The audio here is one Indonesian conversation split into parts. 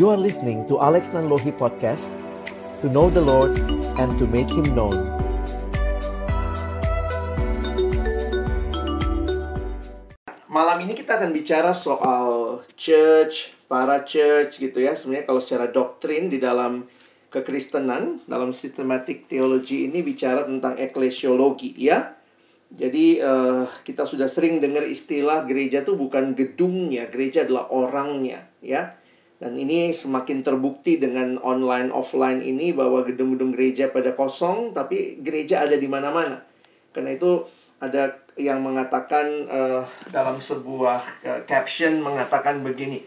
You are listening to Alex Nanlohi Podcast, to know the Lord and to make Him known. Malam ini kita akan bicara soal church, para church gitu ya. Sebenarnya kalau secara doktrin di dalam kekristenan, dalam systematic theology ini bicara tentang eklesiologi ya. Jadi kita sudah sering dengar istilah gereja itu bukan gedungnya, gereja adalah orangnya ya. Dan ini semakin terbukti dengan online, offline ini bahwa gedung-gedung gereja pada kosong, tapi gereja ada di mana-mana. Karena itu ada yang mengatakan dalam sebuah caption mengatakan begini,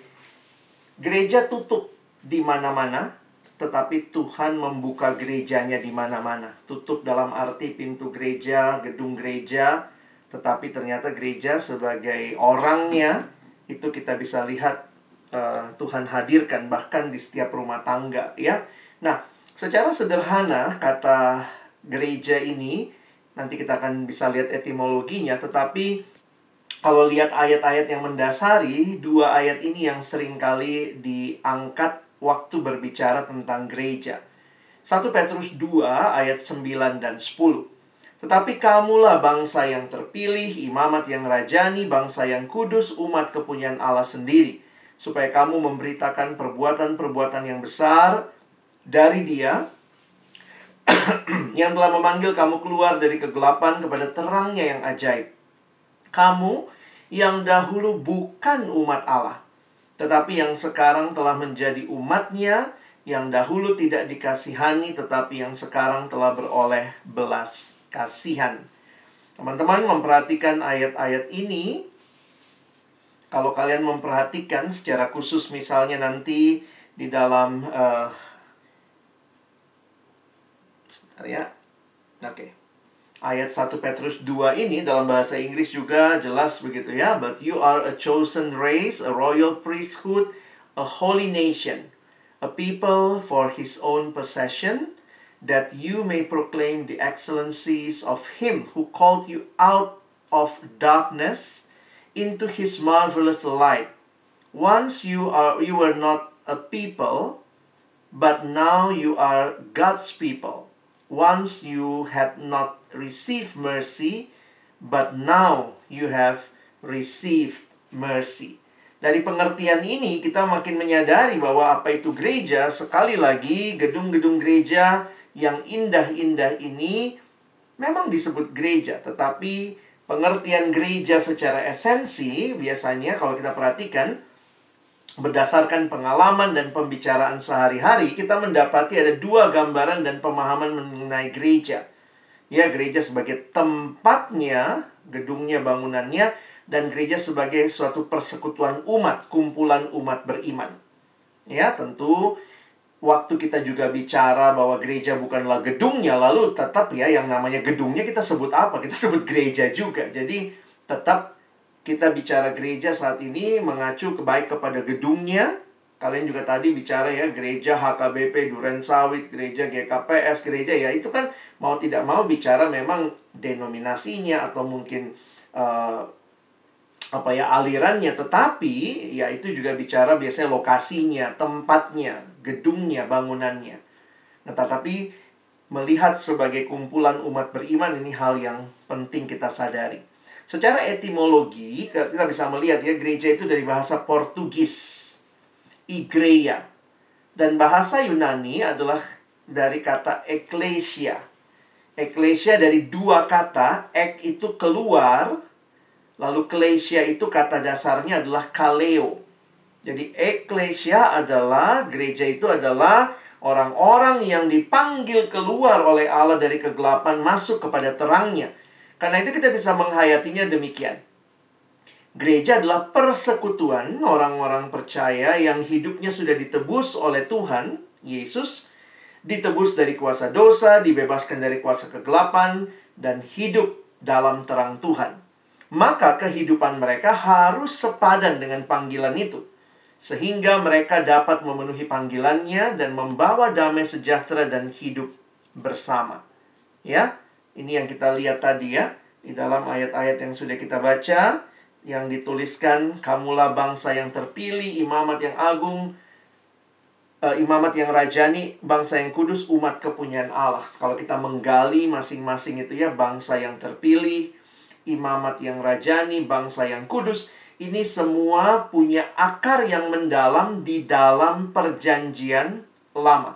gereja tutup di mana-mana, tetapi Tuhan membuka gerejanya di mana-mana. Tutup dalam arti pintu gereja, gedung gereja, tetapi ternyata gereja sebagai orangnya, itu kita bisa lihat Tuhan hadirkan bahkan di setiap rumah tangga ya. Nah, secara sederhana kata gereja ini nanti kita akan bisa lihat etimologinya, tetapi kalau lihat ayat-ayat yang mendasari, dua ayat ini yang seringkali diangkat waktu berbicara tentang gereja. 1 Petrus 2 ayat 9 dan 10. Tetapi kamulah bangsa yang terpilih, imamat yang rajani, bangsa yang kudus, umat kepunyaan Allah sendiri, supaya kamu memberitakan perbuatan-perbuatan yang besar dari Dia yang telah memanggil kamu keluar dari kegelapan kepada terang-Nya yang ajaib. Kamu yang dahulu bukan umat Allah, tetapi yang sekarang telah menjadi umat-Nya, yang dahulu tidak dikasihani, tetapi yang sekarang telah beroleh belas kasihan. Teman-teman memperhatikan ayat-ayat ini. Kalau kalian memperhatikan secara khusus misalnya nanti di dalam ayat 1 Petrus 2 ini dalam bahasa Inggris juga jelas begitu ya. But you are a chosen race, a royal priesthood, a holy nation, a people for His own possession, that you may proclaim the excellencies of Him who called you out of darkness into His marvelous light. Once you were not a people, but now you are God's people. Once you had not received mercy, but now you have received mercy. Dari pengertian ini kita makin menyadari bahwa apa itu gereja. Sekali lagi, gedung-gedung gereja yang indah-indah ini memang disebut gereja, tetapi pengertian gereja secara esensi biasanya kalau kita perhatikan berdasarkan pengalaman dan pembicaraan sehari-hari, kita mendapati ada dua gambaran dan pemahaman mengenai gereja. Ya, gereja sebagai tempatnya, gedungnya, bangunannya, dan gereja sebagai suatu persekutuan umat, kumpulan umat beriman. Ya, tentu waktu kita juga bicara bahwa gereja bukanlah gedungnya, lalu tetap ya yang namanya gedungnya kita sebut apa? Kita sebut gereja juga. Jadi tetap kita bicara gereja saat ini mengacu baik kepada gedungnya. Kalian juga tadi bicara ya gereja HKBP, Duren Sawit, gereja GKPS, gereja ya itu kan mau tidak mau bicara memang denominasinya atau mungkin alirannya, tetapi ya itu juga bicara biasanya lokasinya, tempatnya, gedungnya, bangunannya. Nah, tetapi melihat sebagai kumpulan umat beriman ini hal yang penting kita sadari. Secara etimologi, kita bisa melihat ya gereja itu dari bahasa Portugis, igreja. Dan bahasa Yunani adalah dari kata ekklesia. Ekklesia dari dua kata, ek itu keluar, lalu klesia itu kata dasarnya adalah kaleo. Jadi ekklesia adalah, gereja itu adalah orang-orang yang dipanggil keluar oleh Allah dari kegelapan masuk kepada terang-Nya. Karena itu kita bisa menghayatinya demikian. Gereja adalah persekutuan orang-orang percaya yang hidupnya sudah ditebus oleh Tuhan Yesus, ditebus dari kuasa dosa, dibebaskan dari kuasa kegelapan, dan hidup dalam terang Tuhan. Maka kehidupan mereka harus sepadan dengan panggilan itu, sehingga mereka dapat memenuhi panggilan-Nya dan membawa damai sejahtera dan hidup bersama. Ya, ini yang kita lihat tadi ya, di dalam ayat-ayat yang sudah kita baca, yang dituliskan, kamulah bangsa yang terpilih, imamat yang agung, imamat yang rajani, bangsa yang kudus, umat kepunyaan Allah. Kalau kita menggali masing-masing itu ya, bangsa yang terpilih, imamat yang rajani, bangsa yang kudus, ini semua punya akar yang mendalam di dalam Perjanjian Lama,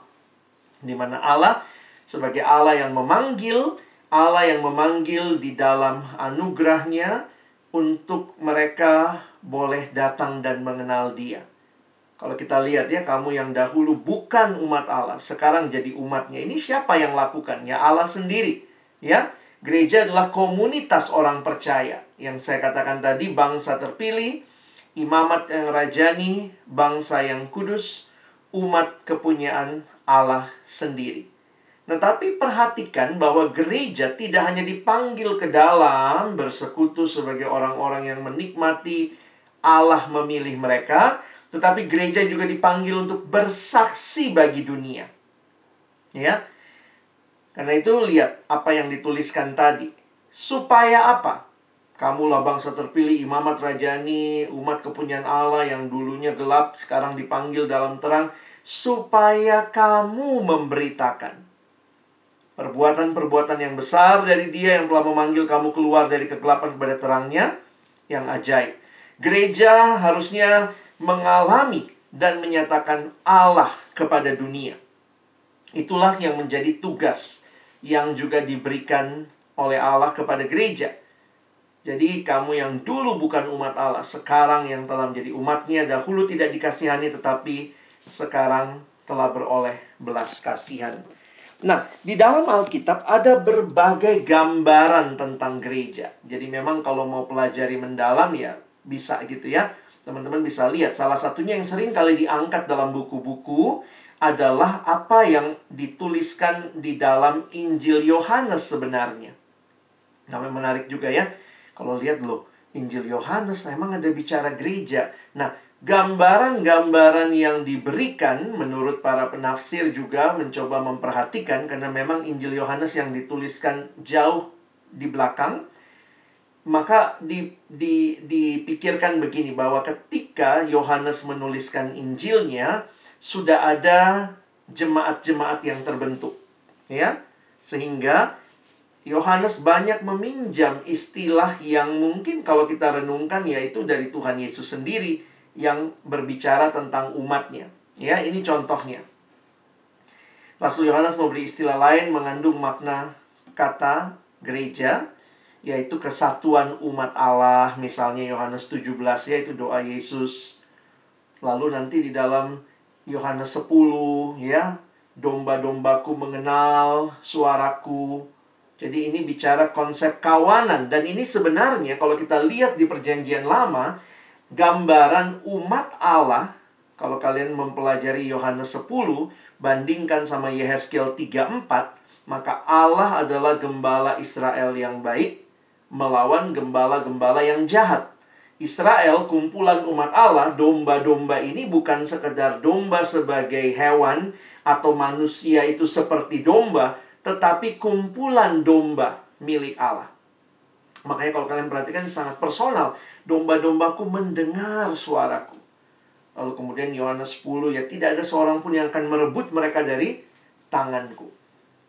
di mana Allah sebagai Allah yang memanggil, Allah yang memanggil di dalam anugerahnya untuk mereka boleh datang dan mengenal Dia. Kalau kita lihat ya, kamu yang dahulu bukan umat Allah, sekarang jadi umatnya. Ini siapa yang lakukan? Ya Allah sendiri. Ya, gereja adalah komunitas orang percaya. Yang saya katakan tadi, bangsa terpilih, imamat yang rajani, bangsa yang kudus, umat kepunyaan Allah sendiri. Tetapi perhatikan bahwa gereja tidak hanya dipanggil ke dalam bersekutu sebagai orang-orang yang menikmati Allah memilih mereka, tetapi gereja juga dipanggil untuk bersaksi bagi dunia. Ya. Karena itu lihat apa yang dituliskan tadi. Supaya apa? Kamulah bangsa terpilih, imamat rajani, umat kepunyaan Allah yang dulunya gelap sekarang dipanggil dalam terang, supaya kamu memberitakan perbuatan-perbuatan yang besar dari Dia yang telah memanggil kamu keluar dari kegelapan kepada terang-Nya yang ajaib. Gereja harusnya mengalami dan menyatakan Allah kepada dunia. Itulah yang menjadi tugas yang juga diberikan oleh Allah kepada gereja. Jadi kamu yang dulu bukan umat Allah, sekarang yang telah menjadi umat-Nya, dahulu tidak dikasihani tetapi sekarang telah beroleh belas kasihan. Nah, di dalam Alkitab ada berbagai gambaran tentang gereja. Jadi memang kalau mau pelajari mendalam ya bisa gitu ya. Teman-teman bisa lihat, salah satunya yang sering kali diangkat dalam buku-buku adalah apa yang dituliskan di dalam Injil Yohanes sebenarnya. Namanya menarik juga ya. Kalau lihat loh, Injil Yohanes emang ada bicara gereja. Nah, gambaran-gambaran yang diberikan menurut para penafsir juga mencoba memperhatikan, karena memang Injil Yohanes yang dituliskan jauh di belakang. Maka dipikirkan begini, bahwa ketika Yohanes menuliskan Injilnya, sudah ada jemaat-jemaat yang terbentuk, ya. Sehingga Yohanes banyak meminjam istilah yang mungkin kalau kita renungkan yaitu dari Tuhan Yesus sendiri yang berbicara tentang umatnya. Ya, ini contohnya. Rasul Yohanes memberi istilah lain mengandung makna kata gereja, yaitu kesatuan umat Allah, misalnya Yohanes 17 yaitu doa Yesus. Lalu nanti di dalam Yohanes 10 ya, domba-dombaku mengenal suaraku. Jadi ini bicara konsep kawanan, dan ini sebenarnya kalau kita lihat di Perjanjian Lama, gambaran umat Allah, kalau kalian mempelajari Yohanes 10 bandingkan sama Yehezkiel 3:4, maka Allah adalah gembala Israel yang baik melawan gembala-gembala yang jahat. Israel, kumpulan umat Allah, domba-domba ini bukan sekedar domba sebagai hewan atau manusia itu seperti domba, tetapi kumpulan domba milik Allah. Makanya kalau kalian perhatikan sangat personal, domba-dombaku mendengar suaraku. Lalu kemudian Yohanes 10, ya tidak ada seorang pun yang akan merebut mereka dari tanganku.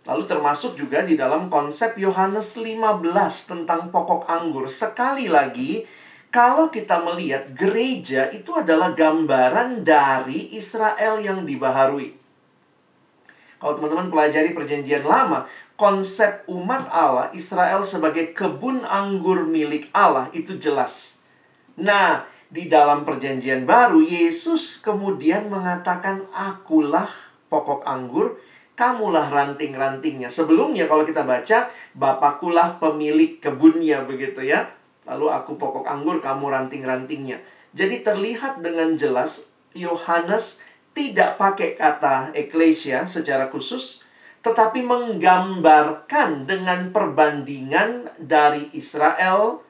Lalu termasuk juga di dalam konsep Yohanes 15 tentang pokok anggur. Sekali lagi, kalau kita melihat gereja itu adalah gambaran dari Israel yang dibaharui. Kalau teman-teman pelajari Perjanjian Lama, konsep umat Allah, Israel sebagai kebun anggur milik Allah itu jelas. Nah, di dalam Perjanjian Baru, Yesus kemudian mengatakan, "Akulah pokok anggur, kamulah ranting-rantingnya." Sebelumnya kalau kita baca, Bapakulah pemilik kebunnya, begitu ya. Lalu aku pokok anggur, kamu ranting-rantingnya. Jadi terlihat dengan jelas Yohanes tidak pakai kata ekklesia secara khusus, tetapi menggambarkan dengan perbandingan dari Israel.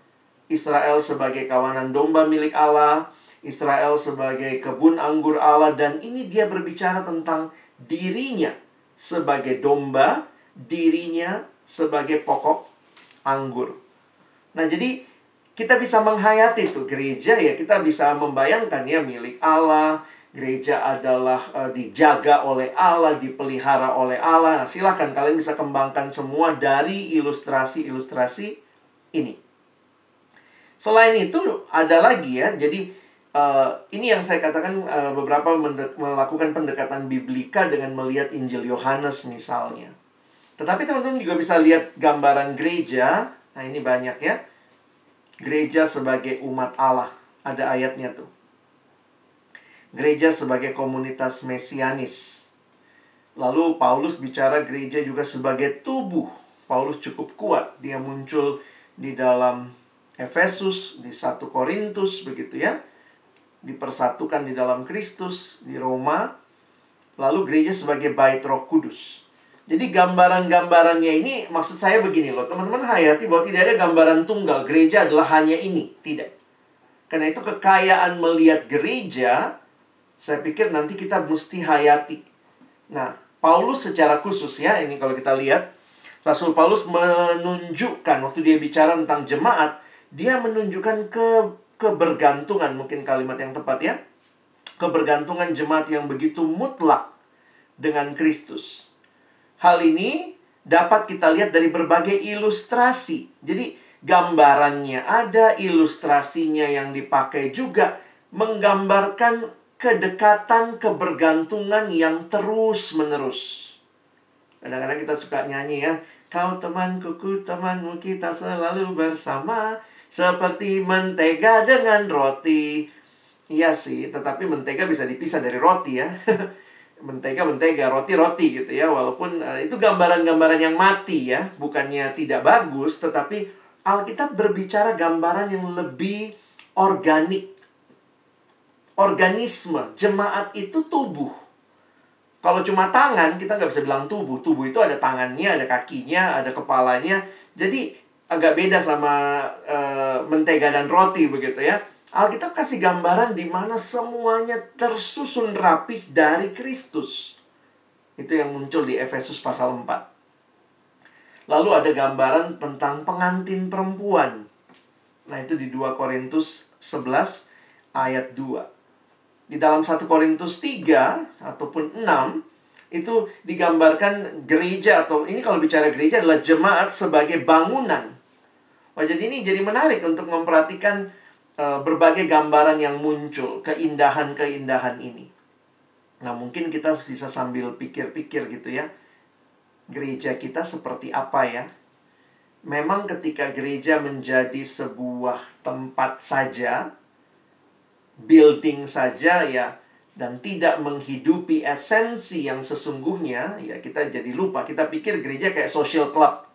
Israel sebagai kawanan domba milik Allah, Israel sebagai kebun anggur Allah. Dan ini dia berbicara tentang dirinya sebagai domba, dirinya sebagai pokok anggur. Nah, jadi kita bisa menghayati tuh gereja ya, kita bisa membayangkan ya milik Allah, Gereja adalah dijaga oleh Allah, dipelihara oleh Allah. Nah, silakan kalian bisa kembangkan semua dari ilustrasi-ilustrasi ini. Selain itu ada lagi ya. Jadi ini yang saya katakan beberapa melakukan pendekatan biblika dengan melihat Injil Yohanes misalnya. Tetapi teman-teman juga bisa lihat gambaran gereja. Nah, ini banyak ya. Gereja sebagai umat Allah. Ada ayatnya tuh. Gereja sebagai komunitas mesianis. Lalu Paulus bicara gereja juga sebagai tubuh. Paulus cukup kuat. Dia muncul di dalam Efesus, di 1 Korintus begitu ya. Dipersatukan di dalam Kristus, di Roma. Lalu gereja sebagai bait Roh Kudus. Jadi gambaran-gambarannya ini maksud saya begini loh. Teman-teman hayati bahwa tidak ada gambaran tunggal. Gereja adalah hanya ini. Tidak. Karena itu kekayaan melihat gereja, saya pikir nanti kita mesti hayati. Nah, Paulus secara khusus ya, ini kalau kita lihat, Rasul Paulus menunjukkan, waktu dia bicara tentang jemaat, dia menunjukkan kebergantungan, mungkin kalimat yang tepat ya. Kebergantungan jemaat yang begitu mutlak dengan Kristus. Hal ini dapat kita lihat dari berbagai ilustrasi. Jadi, gambarannya ada, ilustrasinya yang dipakai juga, menggambarkan kedekatan, kebergantungan yang terus-menerus. Kadang-kadang kita suka nyanyi ya. Kau temanku, ku temanmu, kita selalu bersama. Seperti mentega dengan roti. Iya sih, tetapi mentega bisa dipisah dari roti ya. Mentega-mentega, roti-roti gitu ya. Walaupun itu gambaran-gambaran yang mati ya. Bukannya tidak bagus, tetapi Alkitab berbicara gambaran yang lebih organik. Organisme, jemaat itu tubuh. Kalau cuma tangan, kita nggak bisa bilang tubuh. Tubuh itu ada tangannya, ada kakinya, ada kepalanya. Jadi agak beda sama mentega dan roti begitu ya. Alkitab kasih gambaran di mana semuanya tersusun rapih dari Kristus. Itu yang muncul di Efesus pasal 4. Lalu ada gambaran tentang pengantin perempuan. Nah itu di 2 Korintus 11 ayat 2. Di dalam 1 Korintus 3 ataupun 6 itu digambarkan gereja, atau ini kalau bicara gereja adalah jemaat sebagai bangunan. Wah, jadi ini jadi menarik untuk memperhatikan berbagai gambaran yang muncul, keindahan-keindahan ini. Nah, mungkin kita bisa sambil pikir-pikir gitu ya. Gereja kita seperti apa ya? Memang ketika gereja menjadi sebuah tempat saja, building saja ya, dan tidak menghidupi esensi yang sesungguhnya ya, kita jadi lupa. Kita pikir gereja kayak social club.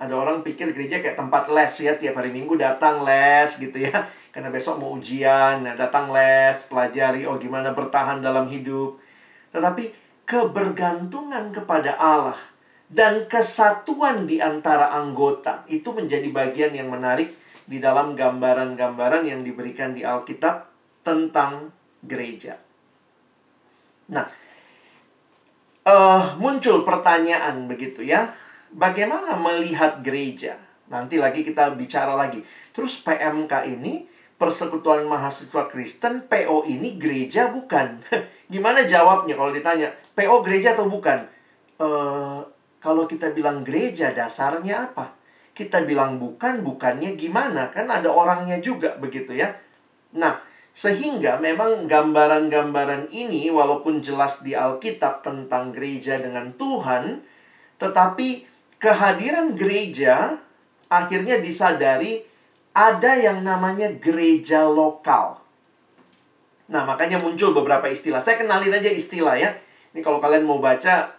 Ada orang pikir gereja kayak tempat les ya, tiap hari Minggu datang les gitu ya, karena besok mau ujian, nah datang les, pelajari oh gimana bertahan dalam hidup. Tetapi kebergantungan kepada Allah dan kesatuan di antara anggota itu menjadi bagian yang menarik di dalam gambaran-gambaran yang diberikan di Alkitab tentang gereja. Nah, muncul pertanyaan begitu ya. Bagaimana melihat gereja? Nanti lagi kita bicara lagi. Terus PMK ini, Persekutuan Mahasiswa Kristen, PO ini gereja bukan? Gimana jawabnya kalau ditanya, PO gereja atau bukan? Kalau kita bilang gereja, dasarnya apa? Kita bilang bukan, bukannya gimana? Kan ada orangnya juga begitu ya. Nah, sehingga memang gambaran-gambaran ini walaupun jelas di Alkitab tentang gereja dengan Tuhan, tetapi kehadiran gereja akhirnya disadari ada yang namanya gereja lokal. Nah, makanya muncul beberapa istilah. Saya kenalin aja istilah ya. Ini kalau kalian mau baca,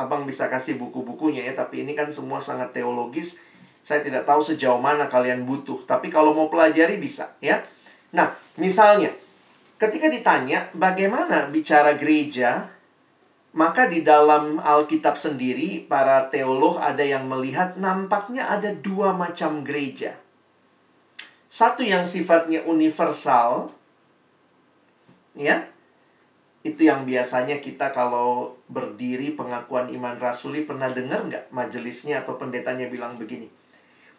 abang bisa kasih buku-bukunya ya. Tapi ini kan semua sangat teologis. Saya tidak tahu sejauh mana kalian butuh. Tapi kalau mau pelajari bisa ya. Nah, misalnya ketika ditanya bagaimana bicara gereja, maka di dalam Alkitab sendiri para teolog ada yang melihat nampaknya ada dua macam gereja. Satu yang sifatnya universal ya. Itu yang biasanya kita kalau berdiri pengakuan iman rasuli pernah dengar nggak majelisnya atau pendetanya bilang begini.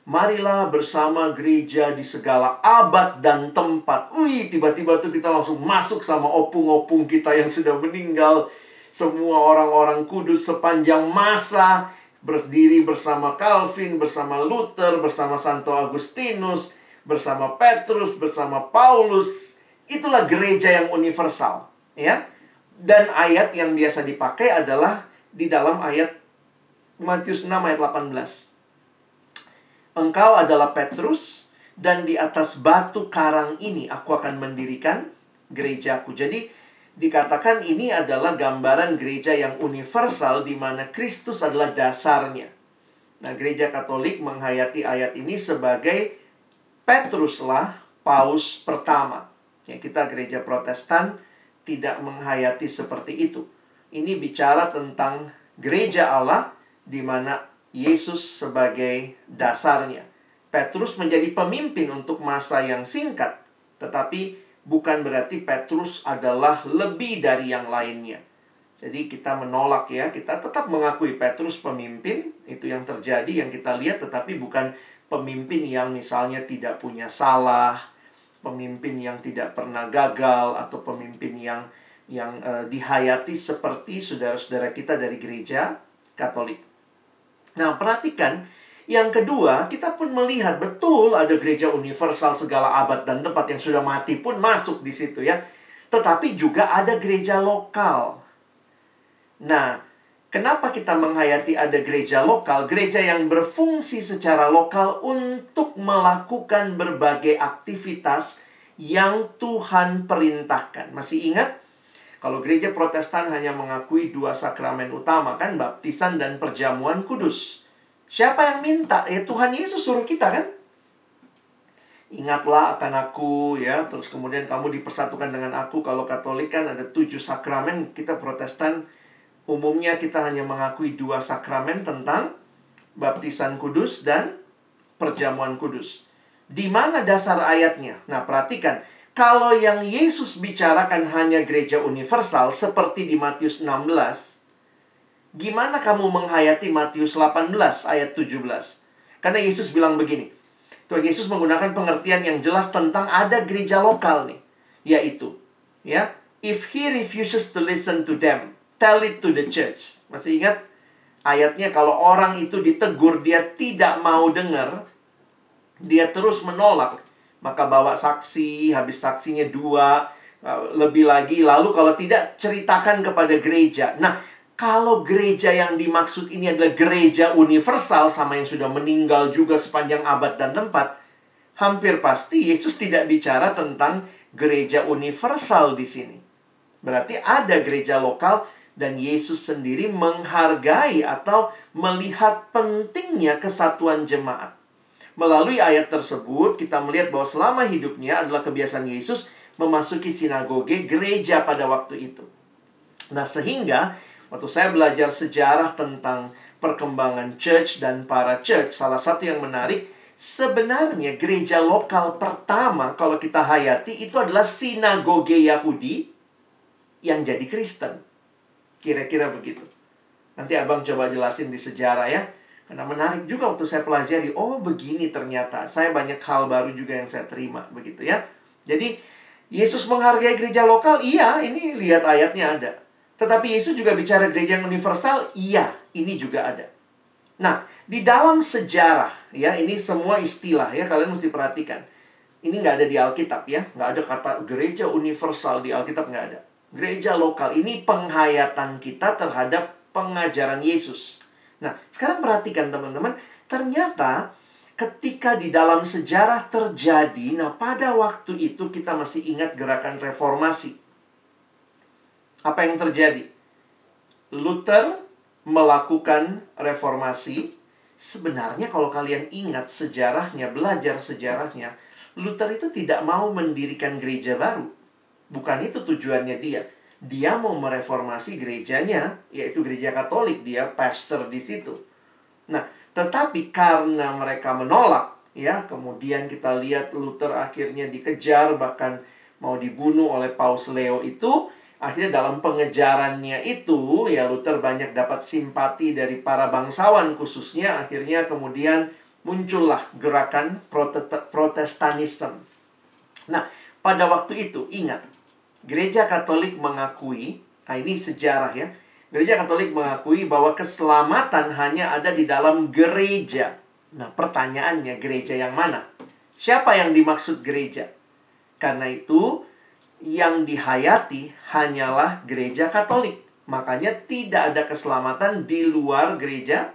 Marilah bersama gereja di segala abad dan tempat. Tiba-tiba tuh kita langsung masuk sama opung-opung kita yang sudah meninggal. Semua orang-orang kudus sepanjang masa berdiri bersama Calvin, bersama Luther, bersama Santo Agustinus, bersama Petrus, bersama Paulus. Itulah gereja yang universal, ya. Dan ayat yang biasa dipakai adalah di dalam ayat Matius 6 ayat 18. Engkau adalah Petrus, dan di atas batu karang ini aku akan mendirikan gerejaku. Jadi, dikatakan ini adalah gambaran gereja yang universal di mana Kristus adalah dasarnya. Nah, gereja Katolik menghayati ayat ini sebagai Petruslah paus pertama. Ya, kita gereja Protestan tidak menghayati seperti itu. Ini bicara tentang gereja Allah di mana Yesus sebagai dasarnya. Petrus menjadi pemimpin untuk masa yang singkat, tetapi bukan berarti Petrus adalah lebih dari yang lainnya. Jadi kita menolak, ya, kita tetap mengakui Petrus pemimpin, itu yang terjadi, yang kita lihat, tetapi bukan pemimpin yang misalnya tidak punya salah, pemimpin yang tidak pernah gagal, atau pemimpin yang dihayati seperti saudara-saudara kita dari gereja Katolik. Nah, perhatikan, yang kedua, kita pun melihat betul ada gereja universal segala abad dan tempat yang sudah mati pun masuk di situ, ya. Tetapi juga ada gereja lokal. Nah, kenapa kita menghayati ada gereja lokal? Gereja yang berfungsi secara lokal untuk melakukan berbagai aktivitas yang Tuhan perintahkan. Masih ingat? Kalau gereja Protestan hanya mengakui dua sakramen utama, kan, baptisan dan perjamuan kudus. Siapa yang minta? Ya, Tuhan Yesus suruh kita, kan? Ingatlah akan aku, ya, terus kemudian kamu dipersatukan dengan aku. Kalau Katolik kan ada 7 sakramen, kita Protestan umumnya kita hanya mengakui 2 sakramen tentang baptisan kudus dan perjamuan kudus. Di mana dasar ayatnya? Nah, perhatikan. Kalau yang Yesus bicarakan hanya gereja universal seperti di Matius 16, gimana kamu menghayati Matius 18 ayat 17? Karena Yesus bilang begini, Tuhan Yesus menggunakan pengertian yang jelas tentang ada gereja lokal nih, yaitu, ya, if he refuses to listen to them, tell it to the church. Masih ingat? Ayatnya kalau orang itu ditegur, dia tidak mau dengar, dia terus menolak, maka bawa saksi, habis saksinya 2, lebih lagi. Lalu kalau tidak, ceritakan kepada gereja. Nah, kalau gereja yang dimaksud ini adalah gereja universal, sama yang sudah meninggal juga sepanjang abad dan tempat, hampir pasti Yesus tidak bicara tentang gereja universal di sini. Berarti ada gereja lokal, dan Yesus sendiri menghargai atau melihat pentingnya kesatuan jemaat. Melalui ayat tersebut, kita melihat bahwa selama hidupnya adalah kebiasaan Yesus memasuki sinagoge gereja pada waktu itu. Nah, sehingga waktu saya belajar sejarah tentang perkembangan church dan para church, salah satu yang menarik, sebenarnya gereja lokal pertama kalau kita hayati itu adalah sinagoge Yahudi yang jadi Kristen. Kira-kira begitu. Nanti abang coba jelasin di sejarah, ya. Karena menarik juga waktu saya pelajari, oh begini ternyata, saya banyak hal baru juga yang saya terima, begitu, ya. Jadi, Yesus menghargai gereja lokal, iya, ini lihat ayatnya ada. Tetapi Yesus juga bicara gereja yang universal, iya, ini juga ada. Nah, di dalam sejarah, ya, ini semua istilah, ya, kalian mesti perhatikan. Ini nggak ada di Alkitab, ya, nggak ada kata gereja universal di Alkitab, nggak ada. Gereja lokal, ini penghayatan kita terhadap pengajaran Yesus. Nah, sekarang perhatikan teman-teman, ternyata ketika di dalam sejarah terjadi, nah pada waktu itu kita masih ingat gerakan reformasi. Apa yang terjadi? Luther melakukan reformasi. Sebenarnya kalau kalian ingat sejarahnya, belajar sejarahnya, Luther itu tidak mau mendirikan gereja baru. Bukan itu tujuannya dia. Dia mau mereformasi gerejanya, yaitu gereja Katolik, dia pastor di situ. Nah, tetapi karena mereka menolak, ya, kemudian kita lihat Luther akhirnya dikejar, bahkan mau dibunuh oleh Paus Leo itu. Akhirnya dalam pengejarannya itu, ya, Luther banyak dapat simpati dari para bangsawan khususnya. Akhirnya kemudian muncullah gerakan Protestanisme. Nah, pada waktu itu, ingat, Gereja Katolik mengakui, ini sejarah ya, Gereja Katolik mengakui bahwa keselamatan hanya ada di dalam gereja. Nah, pertanyaannya, gereja yang mana? Siapa yang dimaksud gereja? Karena itu, yang dihayati hanyalah Gereja Katolik. Makanya tidak ada keselamatan di luar Gereja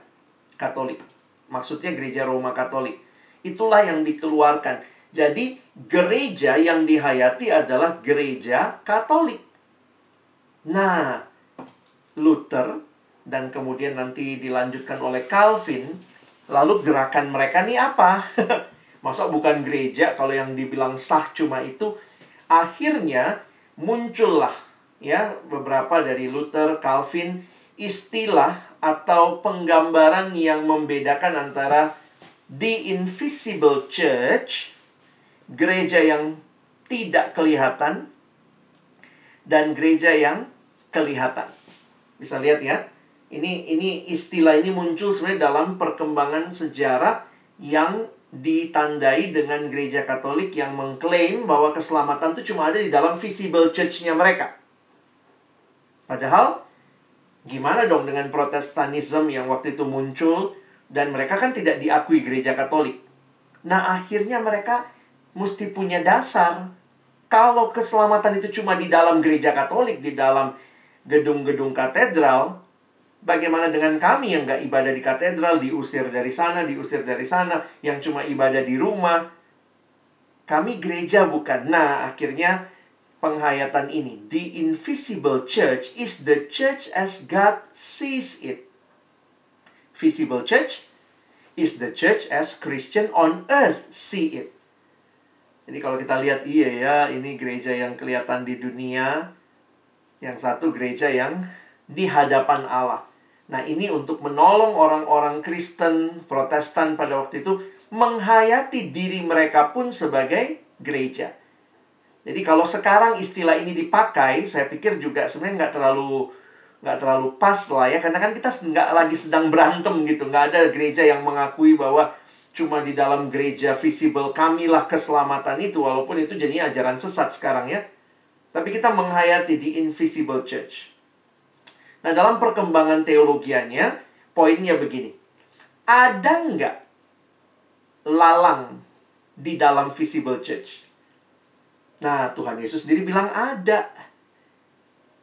Katolik. Maksudnya Gereja Roma Katolik. Itulah yang dikeluarkan. Jadi gereja yang dihayati adalah Gereja Katolik. Nah, Luther dan kemudian nanti dilanjutkan oleh Calvin, lalu gerakan mereka nih apa? Masa bukan gereja kalau yang dibilang sah cuma itu. Akhirnya muncullah ya beberapa dari Luther, Calvin istilah atau penggambaran yang membedakan antara the invisible church, gereja yang tidak kelihatan, dan gereja yang kelihatan. Bisa lihat ya. Ini istilah ini muncul sebenarnya dalam perkembangan sejarah yang ditandai dengan Gereja Katolik yang mengklaim bahwa keselamatan itu cuma ada di dalam visible church-nya mereka. Padahal, gimana dong dengan Protestanisme yang waktu itu muncul dan mereka kan tidak diakui Gereja Katolik. Nah, akhirnya mereka mesti punya dasar. Kalau keselamatan itu cuma di dalam Gereja Katolik, di dalam gedung-gedung katedral, bagaimana dengan kami yang nggak ibadah di katedral, diusir dari sana, yang cuma ibadah di rumah? Kami gereja bukan. Nah, akhirnya penghayatan ini. The invisible church is the church as God sees it. Visible church is the church as Christian on earth see it. Jadi kalau kita lihat, iya ya, ini gereja yang kelihatan di dunia. Yang satu gereja yang di hadapan Allah. Nah, ini untuk menolong orang-orang Kristen, Protestan pada waktu itu menghayati diri mereka pun sebagai gereja. Jadi kalau sekarang istilah ini dipakai, saya pikir juga sebenarnya nggak terlalu pas lah ya, karena kan kita nggak lagi sedang berantem gitu, nggak ada gereja yang mengakui bahwa cuma di dalam gereja visible kamilah keselamatan itu, walaupun itu jadinya ajaran sesat sekarang ya. Tapi kita menghayati di invisible church. Nah, dalam perkembangan teologianya, poinnya begini. Ada nggak lalang di dalam visible church? Nah, Tuhan Yesus sendiri bilang ada.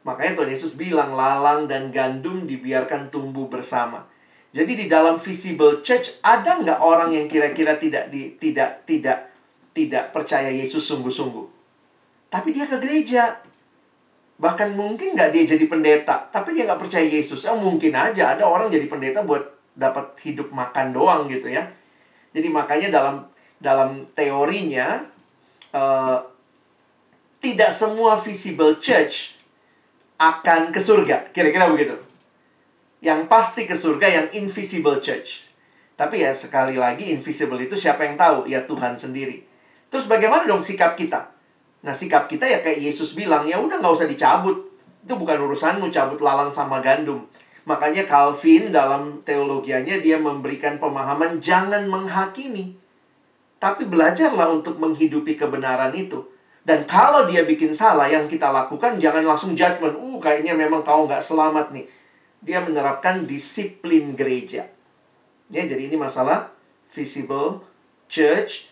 Makanya Tuhan Yesus bilang lalang dan gandum dibiarkan tumbuh bersama. Jadi di dalam visible church ada nggak orang yang kira-kira tidak percaya Yesus sungguh-sungguh? Tapi dia ke gereja. Bahkan mungkin nggak dia jadi pendeta, tapi dia nggak percaya Yesus. Mungkin aja ada orang jadi pendeta buat dapat hidup makan doang gitu ya. Jadi makanya dalam teorinya, tidak semua visible church akan ke surga. Kira-kira begitu. Yang pasti ke surga yang invisible church. Tapi ya sekali lagi invisible itu siapa yang tahu? Ya Tuhan sendiri. Terus bagaimana dong sikap kita? Nah, sikap kita ya kayak Yesus bilang, ya udah nggak usah dicabut. Itu bukan urusanmu, cabut lalang sama gandum. Makanya Calvin dalam teologianya dia memberikan pemahaman jangan menghakimi. Tapi belajarlah untuk menghidupi kebenaran itu. Dan kalau dia bikin salah, yang kita lakukan jangan langsung judgment. Kayaknya memang kau nggak selamat nih. Dia menerapkan disiplin gereja. Ya, jadi ini masalah visible church.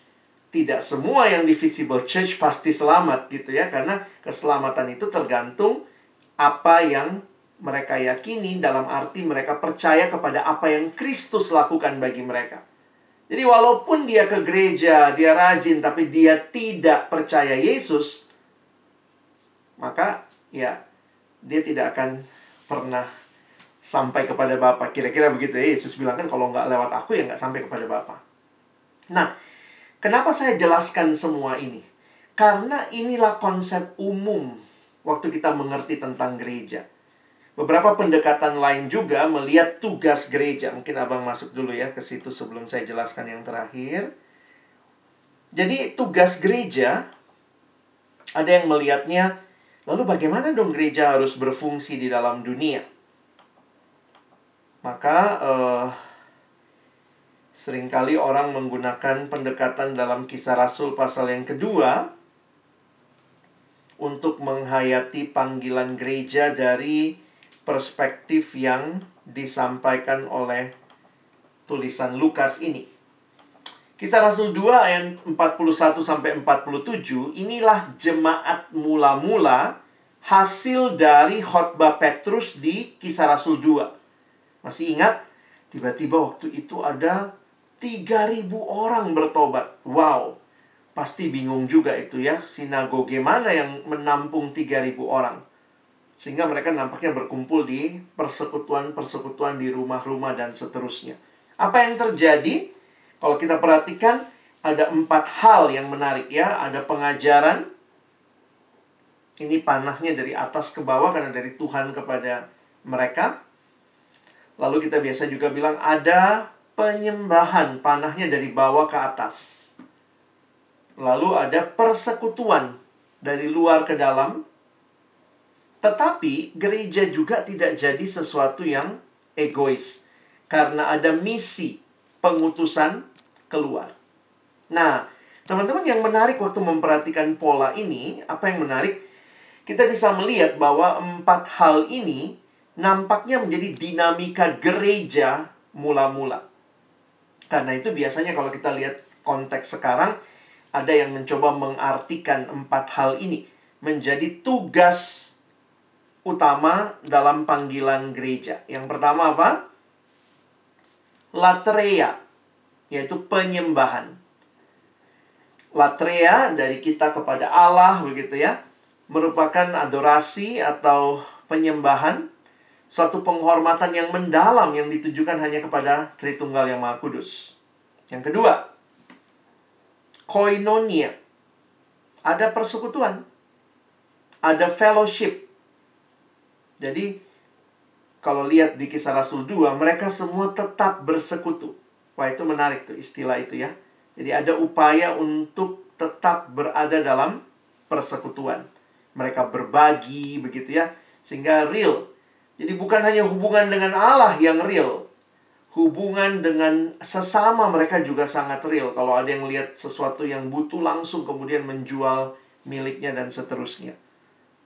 Tidak semua yang di visible church pasti selamat gitu ya. Karena keselamatan itu tergantung apa yang mereka yakini, dalam arti mereka percaya kepada apa yang Kristus lakukan bagi mereka. Jadi walaupun dia ke gereja, dia rajin, tapi dia tidak percaya Yesus, maka ya dia tidak akan pernah sampai kepada Bapa. Kira-kira begitu ya. Yesus bilang kan kalau nggak lewat aku ya nggak sampai kepada Bapa. Nah, kenapa saya jelaskan semua ini? Karena inilah konsep umum waktu kita mengerti tentang gereja. Beberapa pendekatan lain juga melihat tugas gereja. Mungkin abang masuk dulu ya ke situ sebelum saya jelaskan yang terakhir. Jadi tugas gereja, ada yang melihatnya, lalu bagaimana dong gereja harus berfungsi di dalam dunia? Maka Seringkali orang menggunakan pendekatan dalam Kisah Rasul pasal yang kedua untuk menghayati panggilan gereja dari perspektif yang disampaikan oleh tulisan Lukas ini. Kisah Rasul 2 ayat 41-47, inilah jemaat mula-mula hasil dari khotbah Petrus di Kisah Rasul 2. Masih ingat? Tiba-tiba waktu itu ada 3.000 orang bertobat. Wow, pasti bingung juga itu ya. Sinagoge mana yang menampung 3.000 orang? Sehingga mereka nampaknya berkumpul di persekutuan-persekutuan di rumah-rumah dan seterusnya. Apa yang terjadi? Kalau kita perhatikan, ada 4 hal yang menarik ya. Ada pengajaran. Ini panahnya dari atas ke bawah karena dari Tuhan kepada mereka. Lalu kita biasa juga bilang ada penyembahan, panahnya dari bawah ke atas. Lalu ada persekutuan dari luar ke dalam. Tetapi gereja juga tidak jadi sesuatu yang egois, karena ada misi pengutusan keluar. Nah, teman-teman, yang menarik waktu memperhatikan pola ini, apa yang menarik? Kita bisa melihat bahwa 4 hal ini nampaknya menjadi dinamika gereja mula-mula. Karena itu biasanya kalau kita lihat konteks sekarang, ada yang mencoba mengartikan 4 hal ini menjadi tugas utama dalam panggilan gereja. Yang pertama apa? Latreia, yaitu penyembahan. Latreia dari kita kepada Allah, begitu ya, merupakan adorasi atau penyembahan, suatu penghormatan yang mendalam yang ditujukan hanya kepada Tritunggal yang Maha Kudus. Yang kedua, koinonia. Ada persekutuan. Ada fellowship. Jadi, kalau lihat di Kisah Rasul 2, mereka semua tetap bersekutu. Wah, itu menarik tuh istilah itu ya. Jadi, ada upaya untuk tetap berada dalam persekutuan. Mereka berbagi, begitu ya. Sehingga real. Jadi, bukan hanya hubungan dengan Allah yang real. Hubungan dengan sesama mereka juga sangat real. Kalau ada yang lihat sesuatu yang butuh langsung kemudian menjual miliknya dan seterusnya.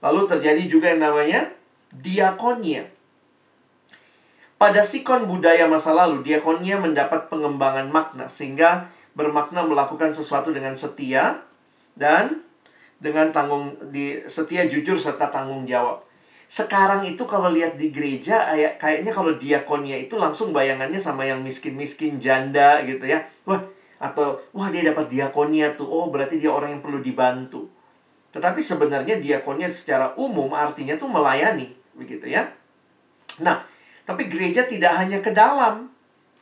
Lalu terjadi juga yang namanya diakonia. Pada sikon budaya masa lalu, diakonia mendapat pengembangan makna. Sehingga bermakna melakukan sesuatu dengan setia dan dengan setia, jujur, serta tanggung jawab. Sekarang itu kalau lihat di gereja, kayaknya kalau diakonia itu langsung bayangannya sama yang miskin-miskin, janda gitu ya. Wah, atau wah dia dapat diakonia tuh, oh berarti dia orang yang perlu dibantu. Tetapi sebenarnya diakonia secara umum artinya tuh melayani, begitu ya. Nah, tapi gereja tidak hanya ke dalam,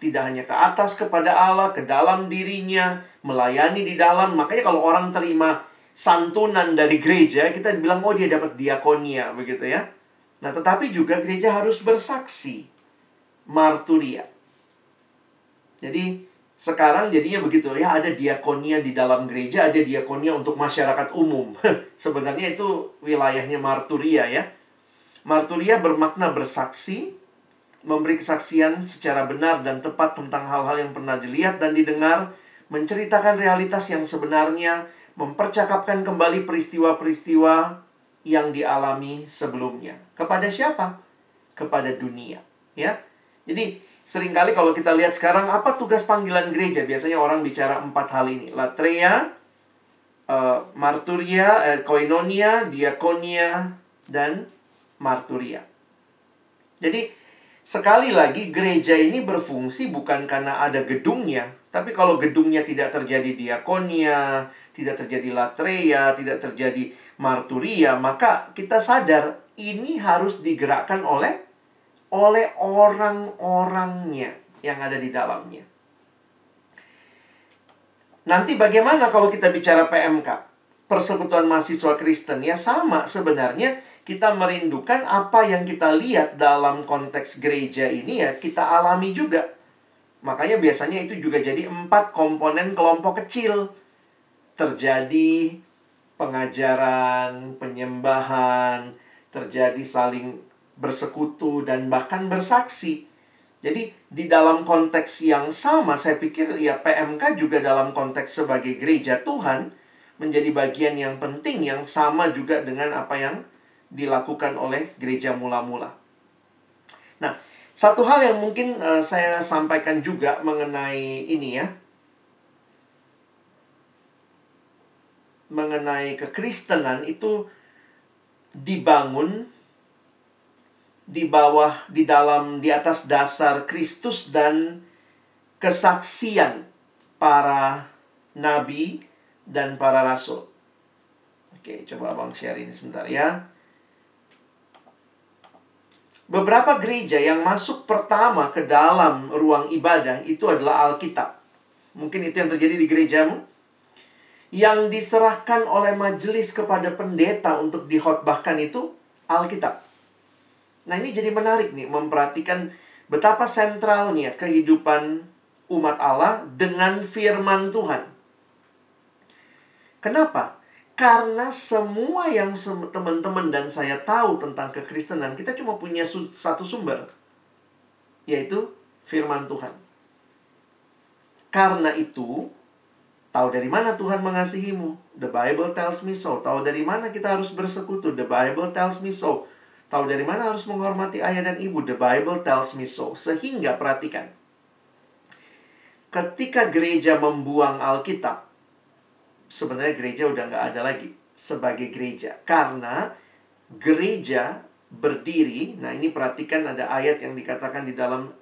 tidak hanya ke atas kepada Allah, ke dalam dirinya, melayani di dalam. Makanya kalau orang terima santunan dari gereja, kita bilang, oh dia dapat diakonia, begitu ya. Nah, tetapi juga gereja harus bersaksi, marturia. Jadi, sekarang jadinya begitu ya, ada diakonia di dalam gereja, ada diakonia untuk masyarakat umum. Sebenarnya itu wilayahnya marturia ya. Marturia bermakna bersaksi, memberi kesaksian secara benar dan tepat tentang hal-hal yang pernah dilihat dan didengar, menceritakan realitas yang sebenarnya, mempercakapkan kembali peristiwa-peristiwa yang dialami sebelumnya. Kepada siapa? Kepada dunia, ya. Jadi, seringkali kalau kita lihat sekarang, apa tugas panggilan gereja? Biasanya orang bicara 4 hal ini. Latreia, marturia, koinonia, diakonia, dan marturia. Jadi, sekali lagi, gereja ini berfungsi bukan karena ada gedungnya. Tapi kalau gedungnya tidak terjadi diakonia, tidak terjadi latreia, tidak terjadi marturia, maka kita sadar ini harus digerakkan oleh orang-orangnya yang ada di dalamnya. Nanti bagaimana kalau kita bicara PMK? Persekutuan Mahasiswa Kristen, ya sama sebenarnya. Kita merindukan apa yang kita lihat dalam konteks gereja ini ya, kita alami juga. Makanya biasanya itu juga jadi 4 komponen kelompok kecil. Terjadi pengajaran, penyembahan, terjadi saling bersekutu, dan bahkan bersaksi. Jadi di dalam konteks yang sama, saya pikir ya PMK juga dalam konteks sebagai gereja Tuhan menjadi bagian yang penting yang sama juga dengan apa yang dilakukan oleh gereja mula-mula. Nah, satu hal yang mungkin saya sampaikan juga mengenai ini ya, mengenai kekristenan itu dibangun di bawah, di dalam, di atas dasar Kristus dan kesaksian para nabi dan para rasul. Oke, coba abang share ini sebentar ya. Beberapa gereja yang masuk pertama ke dalam ruang ibadah itu adalah Alkitab. Mungkin itu yang terjadi di gerejamu. Yang diserahkan oleh majelis kepada pendeta untuk dikhotbahkan itu Alkitab. Nah, ini jadi menarik nih, memperhatikan betapa sentralnya kehidupan umat Allah dengan firman Tuhan. Kenapa? Karena semua yang teman-teman dan saya tahu tentang kekristenan, kita cuma punya satu sumber, yaitu firman Tuhan. Karena itu, tahu dari mana Tuhan mengasihimu? The Bible tells me so. Tahu dari mana kita harus bersekutu? The Bible tells me so. Tahu dari mana harus menghormati ayah dan ibu? The Bible tells me so. Sehingga perhatikan, ketika gereja membuang Alkitab, sebenarnya gereja udah nggak ada lagi sebagai gereja. Karena gereja berdiri, nah ini perhatikan ada ayat yang dikatakan di dalam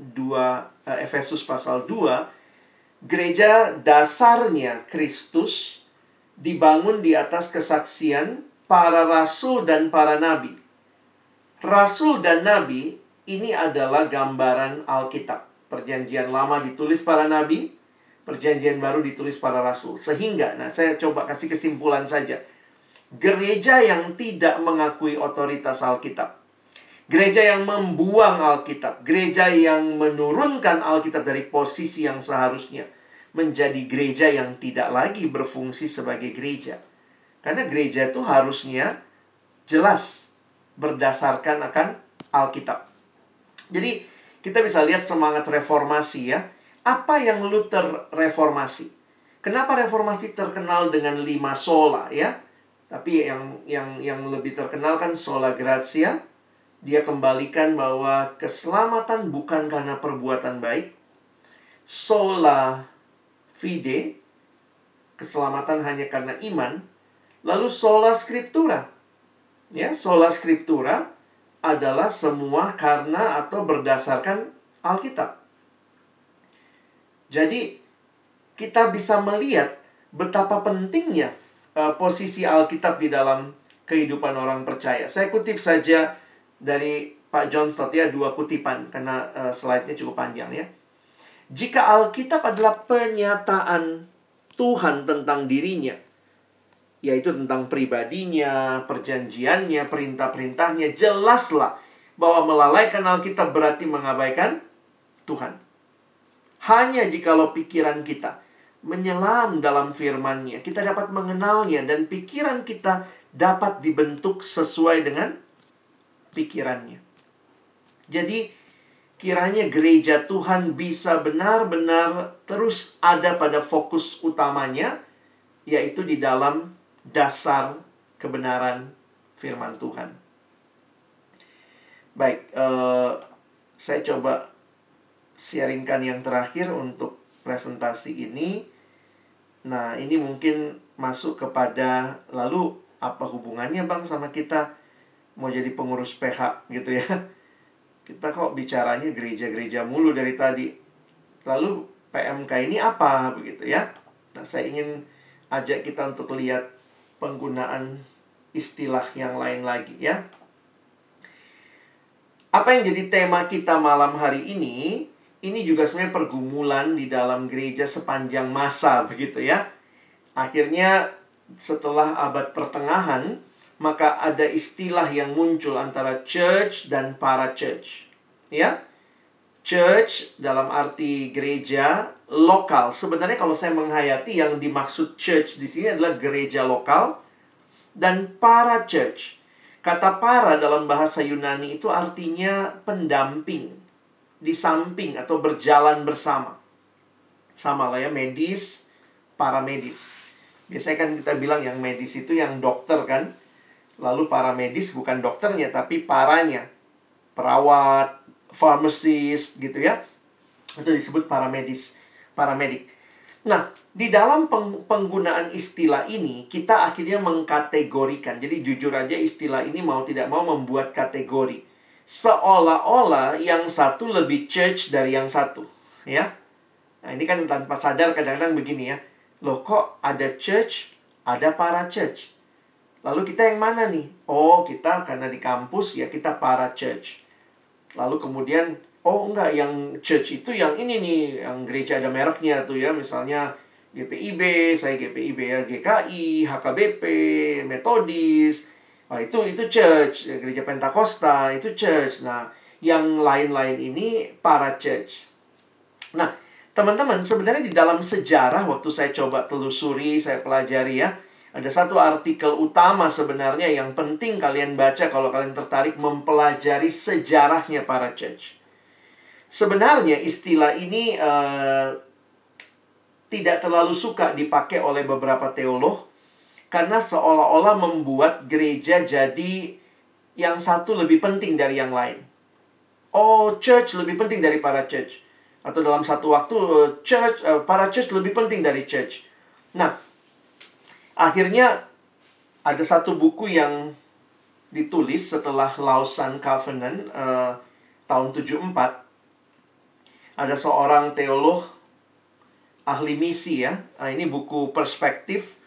Efesus pasal 2, gereja dasarnya Kristus dibangun di atas kesaksian para rasul dan para nabi. Rasul dan nabi ini adalah gambaran Alkitab. Perjanjian Lama ditulis para nabi, Perjanjian Baru ditulis para rasul. Sehingga, nah saya coba kasih kesimpulan saja. Gereja yang tidak mengakui otoritas Alkitab, gereja yang membuang Alkitab, gereja yang menurunkan Alkitab dari posisi yang seharusnya, menjadi gereja yang tidak lagi berfungsi sebagai gereja. Karena gereja itu harusnya jelas berdasarkan akan Alkitab. Jadi kita bisa lihat semangat reformasi ya. Apa yang Luther reformasi? Kenapa reformasi terkenal dengan lima sola ya? Tapi yang lebih terkenal kan sola gratia. Dia kembalikan bahwa keselamatan bukan karena perbuatan baik. Sola fide, keselamatan hanya karena iman. Lalu sola scriptura. Ya, sola scriptura adalah semua karena atau berdasarkan Alkitab. Jadi, kita bisa melihat betapa pentingnya posisi Alkitab di dalam kehidupan orang percaya. Saya kutip saja dari Pak John Stott ya, dua kutipan, karena slide-nya cukup panjang ya. Jika Alkitab adalah penyataan Tuhan tentang dirinya, yaitu tentang pribadinya, perjanjiannya, perintah-perintahnya, jelaslah bahwa melalaikan Alkitab berarti mengabaikan Tuhan. Hanya jikalau pikiran kita menyelam dalam firman-Nya, kita dapat mengenalnya dan pikiran kita dapat dibentuk sesuai dengan pikirannya. Jadi, kiranya gereja Tuhan bisa benar-benar terus ada pada fokus utamanya, yaitu di dalam dasar kebenaran firman Tuhan. Baik, saya coba sharingkan yang terakhir untuk presentasi ini. Nah, ini mungkin masuk kepada, lalu apa hubungannya bang sama kita mau jadi pengurus PH gitu ya. Kita kok bicaranya gereja-gereja mulu dari tadi. Lalu PMK ini apa begitu ya. Nah, saya ingin ajak kita untuk lihat penggunaan istilah yang lain lagi ya. Apa yang jadi tema kita malam hari ini juga sebenarnya pergumulan di dalam gereja sepanjang masa begitu ya. Akhirnya setelah abad pertengahan, maka ada istilah yang muncul antara church dan para church. Ya. Church dalam arti gereja lokal. Sebenarnya kalau saya menghayati yang dimaksud church di sini adalah gereja lokal dan para church. Kata para dalam bahasa Yunani itu artinya pendamping di samping atau berjalan bersama. Sama lah ya, medis, paramedis. Biasanya kan kita bilang yang medis itu yang dokter kan. Lalu paramedis bukan dokternya, tapi paranya. Perawat, pharmacist gitu ya. Itu disebut paramedis, paramedik. Nah, di dalam penggunaan istilah ini, kita akhirnya mengkategorikan. Jadi jujur aja istilah ini mau tidak mau membuat kategori. Seolah-olah yang satu lebih church dari yang satu. Ya. Nah, ini kan tanpa sadar kadang-kadang begini ya. Loh, kok ada church, ada para church. Lalu kita yang mana nih? Oh, kita karena di kampus ya kita para church. Lalu kemudian, oh enggak, yang church itu yang ini nih, yang gereja ada mereknya tuh ya. Misalnya GPIB, saya GPIB ya, GKI, HKBP, Methodist. Wah, itu church, gereja Pentakosta, itu church. Nah, yang lain-lain ini para church. Nah, teman-teman, sebenarnya di dalam sejarah, waktu saya coba telusuri, saya pelajari ya, ada satu artikel utama sebenarnya yang penting kalian baca kalau kalian tertarik mempelajari sejarahnya para church. Sebenarnya istilah ini tidak terlalu suka dipakai oleh beberapa teolog, karena seolah-olah membuat gereja jadi yang satu lebih penting dari yang lain. Oh, church lebih penting dari para church. Atau dalam satu waktu, church, para church lebih penting dari church. Nah, akhirnya ada satu buku yang ditulis setelah Lausanne Covenant tahun 74. Ada seorang teolog ahli misi ya. Nah, ini buku perspektif.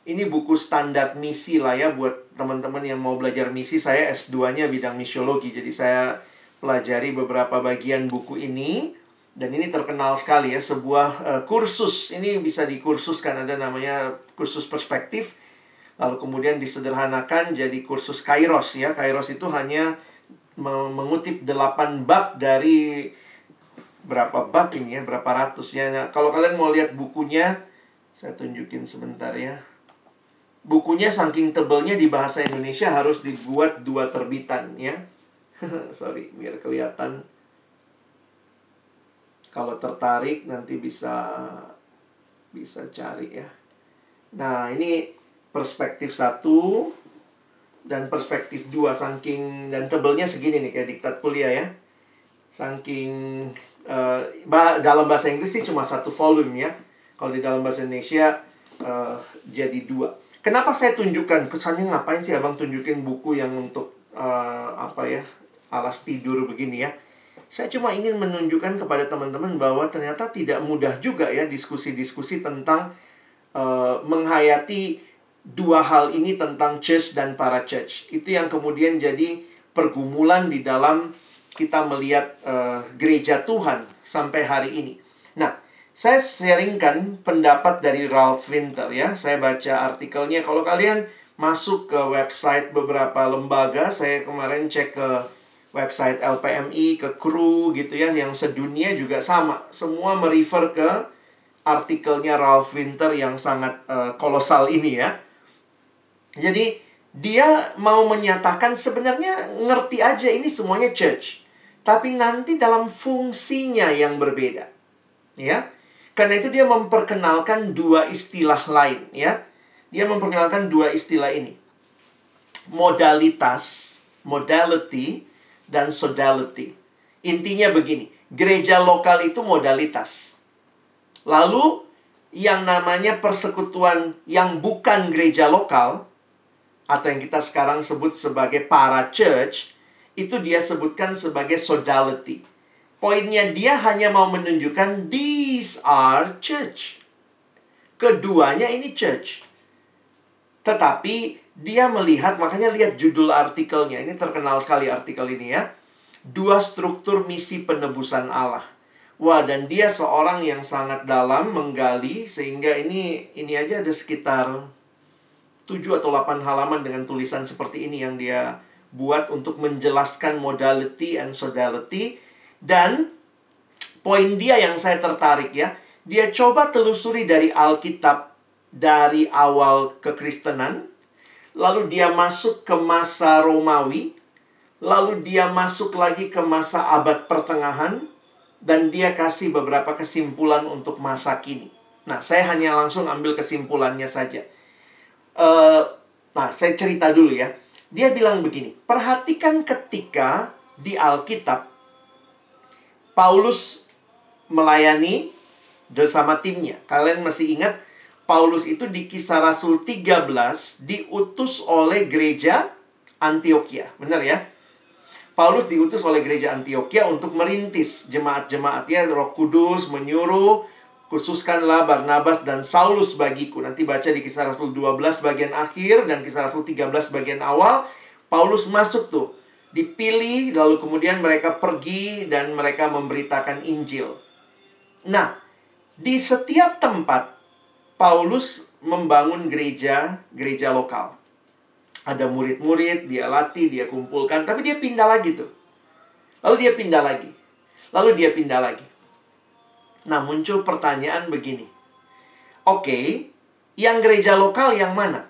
Ini buku standar misi lah ya buat teman-teman yang mau belajar misi. Saya S2-nya bidang misiologi. Jadi saya pelajari beberapa bagian buku ini. Dan ini terkenal sekali ya, sebuah kursus. Ini bisa dikursuskan, ada namanya kursus perspektif. Lalu kemudian disederhanakan jadi kursus Kairos ya. Kairos itu hanya mengutip 8 bab dari berapa bab ini ya, berapa ratus ya. Nah, kalau kalian mau lihat bukunya, saya tunjukin sebentar ya. Bukunya saking tebelnya di bahasa Indonesia harus dibuat 2 terbitan ya. Sorry, biar kelihatan. Kalau tertarik nanti bisa cari ya. Nah, ini perspektif 1 dan perspektif 2 saking, dan tebelnya segini nih kayak diktat kuliah ya. Saking dalam bahasa Inggris sih cuma 1 volume ya. Kalau di dalam bahasa Indonesia jadi 2. Kenapa saya tunjukkan? Kesannya ngapain sih abang tunjukin buku yang untuk apa ya, alas tidur begini ya. Saya cuma ingin menunjukkan kepada teman-teman bahwa ternyata tidak mudah juga ya diskusi-diskusi tentang menghayati 2 hal ini tentang church dan para church. Itu yang kemudian jadi pergumulan di dalam kita melihat gereja Tuhan sampai hari ini. Nah, saya sharingkan pendapat dari Ralph Winter ya. Saya baca artikelnya. Kalau kalian masuk ke website beberapa lembaga, saya kemarin cek ke website LPMI, ke kru gitu ya, yang sedunia juga sama. Semua merefer ke artikelnya Ralph Winter yang sangat kolosal ini ya. Jadi dia mau menyatakan sebenarnya ngerti aja ini semuanya church, tapi nanti dalam fungsinya yang berbeda ya. Karena itu dia memperkenalkan 2 istilah lain ya. Dia memperkenalkan 2 istilah ini. Modalitas, modality, dan sodality. Intinya begini, gereja lokal itu modalitas. Lalu, yang namanya persekutuan yang bukan gereja lokal, atau yang kita sekarang sebut sebagai para church, itu dia sebutkan sebagai sodality. Poinnya dia hanya mau menunjukkan, these are church. Keduanya ini church. Tetapi, dia melihat, makanya lihat judul artikelnya. Ini terkenal sekali artikel ini ya. 2 struktur misi penebusan Allah. Wah, dan dia seorang yang sangat dalam menggali. Sehingga ini aja ada sekitar 7 atau 8 halaman dengan tulisan seperti ini yang dia buat untuk menjelaskan modality and sodality. Dan poin dia yang saya tertarik ya. Dia coba telusuri dari Alkitab dari awal kekristenan. Lalu dia masuk ke masa Romawi, Lalu dia masuk lagi ke masa abad pertengahan, dan dia kasih beberapa kesimpulan untuk masa kini. Nah, saya hanya langsung ambil kesimpulannya saja. Nah, saya cerita dulu ya. Dia bilang begini, perhatikan ketika di Alkitab, Paulus melayani bersama timnya. Kalian masih ingat, Paulus itu di Kisah Rasul 13 diutus oleh gereja Antioquia. Benar ya? Paulus diutus oleh gereja Antioquia untuk merintis jemaat-jemaatnya. Roh Kudus menyuruh, khususkanlah Barnabas dan Saulus bagiku. Nanti baca di Kisah Rasul 12 bagian akhir dan Kisah Rasul 13 bagian awal. Paulus masuk tuh, dipilih, lalu kemudian mereka pergi dan mereka memberitakan Injil. Nah, di setiap tempat Paulus membangun gereja lokal. Ada murid-murid, dia latih, dia kumpulkan. Tapi dia pindah lagi tuh. Lalu dia pindah lagi. Lalu dia pindah lagi. Nah, muncul pertanyaan begini. Oke, yang gereja lokal yang mana?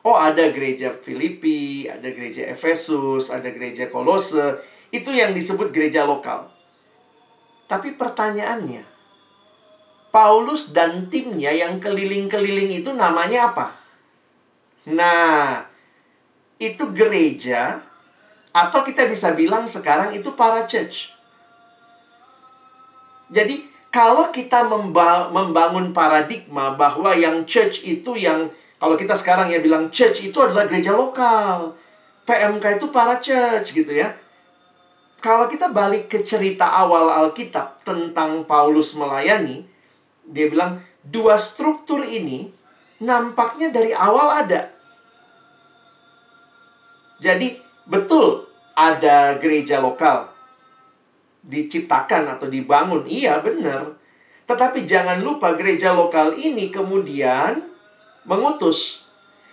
Oh, ada gereja Filipi, ada gereja Efesus, ada gereja Kolose. Itu yang disebut gereja lokal. Tapi pertanyaannya, Paulus dan timnya yang keliling-keliling itu namanya apa? Nah, itu gereja, atau kita bisa bilang sekarang itu para church. Jadi, kalau kita membangun paradigma bahwa yang church itu yang, kalau kita sekarang ya bilang church itu adalah gereja lokal, PMK itu para church gitu ya. Kalau kita balik ke cerita awal Alkitab tentang Paulus melayani, dia bilang dua struktur ini nampaknya dari awal ada. Jadi betul ada gereja lokal diciptakan atau dibangun, iya benar. Tetapi jangan lupa gereja lokal ini kemudian mengutus.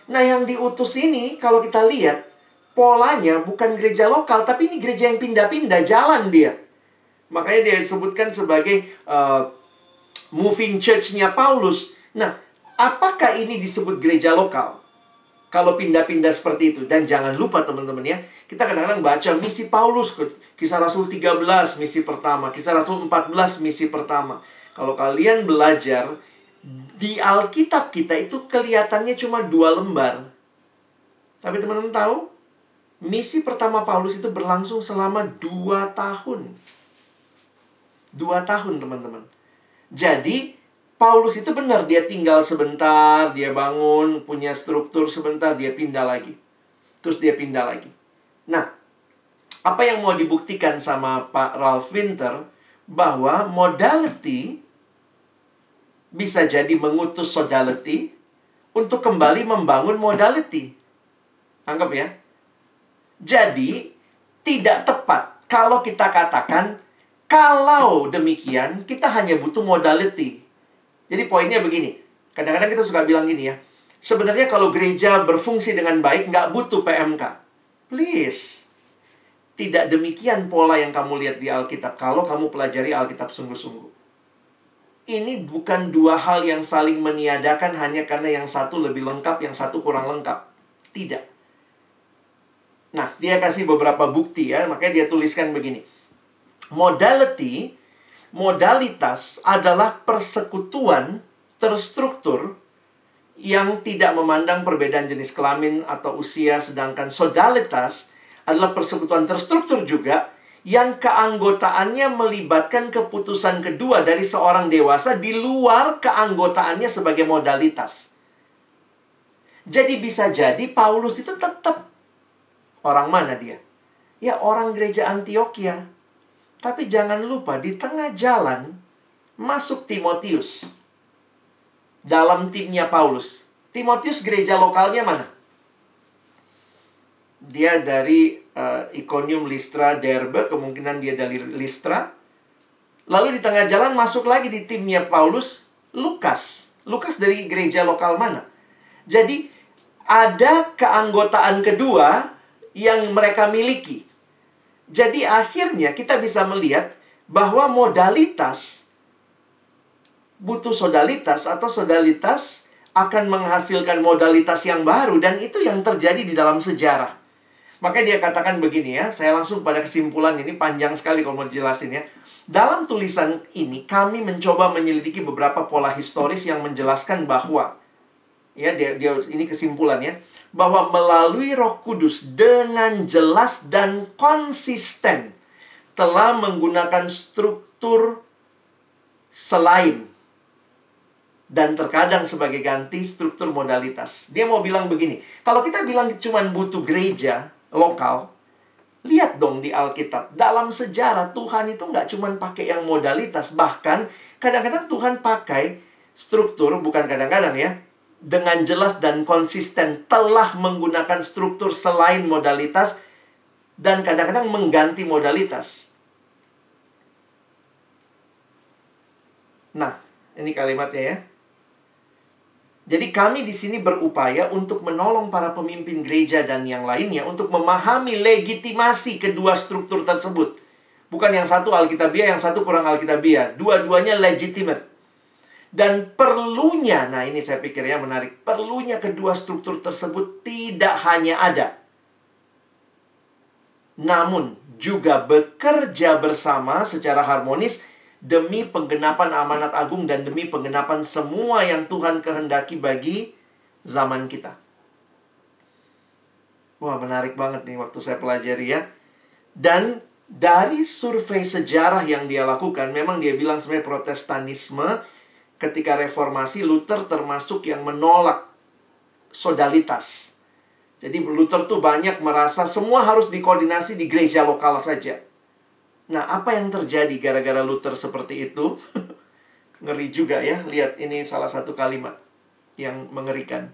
Nah, yang diutus ini kalau kita lihat polanya bukan gereja lokal, tapi ini gereja yang pindah-pindah jalan dia. Makanya dia disebutkan sebagai moving church-nya Paulus. Nah, apakah ini disebut gereja lokal? Kalau pindah-pindah seperti itu. Dan jangan lupa teman-teman ya, kita kadang-kadang baca misi Paulus, Kisah Rasul 13 misi pertama, Kisah Rasul 14 misi pertama. Kalau kalian belajar, di Alkitab kita itu kelihatannya cuma 2 lembar. Tapi teman-teman tahu, misi pertama Paulus itu berlangsung selama 2 tahun. 2 tahun teman-teman. Jadi Paulus itu benar, dia tinggal sebentar, dia bangun, punya struktur sebentar, dia pindah lagi. Terus dia pindah lagi. Nah, apa yang mau dibuktikan sama Pak Ralph Winter? Bahwa modality bisa jadi mengutus sodality untuk kembali membangun modality. Anggap ya. Jadi, tidak tepat kalau kita katakan, kalau demikian, kita hanya butuh modality. Jadi poinnya begini, kadang-kadang kita suka bilang gini ya, sebenarnya kalau gereja berfungsi dengan baik, nggak butuh PMK. Please, tidak demikian pola yang kamu lihat di Alkitab, kalau kamu pelajari Alkitab sungguh-sungguh. Ini bukan dua hal yang saling meniadakan hanya karena yang satu lebih lengkap, yang satu kurang lengkap. Tidak. Nah, dia kasih beberapa bukti ya, makanya dia tuliskan begini. Modalitas adalah persekutuan terstruktur yang tidak memandang perbedaan jenis kelamin atau usia, sedangkan sodalitas adalah persekutuan terstruktur juga yang keanggotaannya melibatkan keputusan kedua dari seorang dewasa di luar keanggotaannya sebagai modalitas. Jadi bisa jadi Paulus itu tetap orang mana dia? Ya orang gereja Antioquia. Tapi jangan lupa, di tengah jalan masuk Timotius dalam timnya Paulus. Timotius gereja lokalnya mana? Dia dari Iconium, Listra, Derbe. Kemungkinan dia dari Listra. Lalu di tengah jalan masuk lagi di timnya Paulus, Lukas. Lukas dari gereja lokal mana? Jadi ada keanggotaan kedua yang mereka miliki. Jadi akhirnya kita bisa melihat bahwa modalitas butuh sodalitas, atau sodalitas akan menghasilkan modalitas yang baru, dan itu yang terjadi di dalam sejarah. Makanya dia katakan begini ya, saya langsung pada kesimpulan ini, panjang sekali kalau mau dijelasin ya. Dalam tulisan ini, kami mencoba menyelidiki beberapa pola historis yang menjelaskan bahwa, ya dia ini kesimpulannya, bahwa melalui Roh Kudus dengan jelas dan konsisten telah menggunakan struktur selain dan terkadang sebagai ganti struktur modalitas. Dia mau bilang begini, kalau kita bilang cuman butuh gereja lokal, lihat dong di Alkitab. Dalam sejarah Tuhan itu nggak cuman pakai yang modalitas, bahkan kadang-kadang Tuhan pakai struktur, bukan kadang-kadang ya, dengan jelas dan konsisten telah menggunakan struktur selain modalitas dan kadang-kadang mengganti modalitas. Nah, ini kalimatnya ya. Jadi kami di sini berupaya untuk menolong para pemimpin gereja dan yang lainnya untuk memahami legitimasi kedua struktur tersebut. Bukan yang satu Alkitabiah, yang satu kurang Alkitabiah. Dua-duanya legitimate. Dan perlunya, nah ini saya pikir ya menarik, perlunya kedua struktur tersebut tidak hanya ada, namun juga bekerja bersama secara harmonis demi penggenapan amanat agung dan demi penggenapan semua yang Tuhan kehendaki bagi zaman kita. Wah, menarik banget nih waktu saya pelajari ya. Dan dari survei sejarah yang dia lakukan, memang dia bilang sebenarnya Protestanisme ketika reformasi, Luther termasuk yang menolak sodalitas. Jadi Luther tuh banyak merasa semua harus dikoordinasi di gereja lokal saja. Nah, apa yang terjadi gara-gara Luther seperti itu? Ngeri juga ya. Lihat, ini salah satu kalimat yang mengerikan.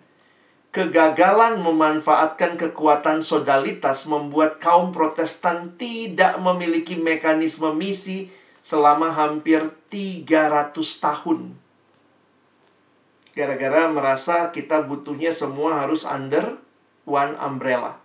Kegagalan memanfaatkan kekuatan sodalitas membuat kaum Protestan tidak memiliki mekanisme misi selama hampir 300 tahun. Gara-gara merasa kita butuhnya semua harus under one umbrella.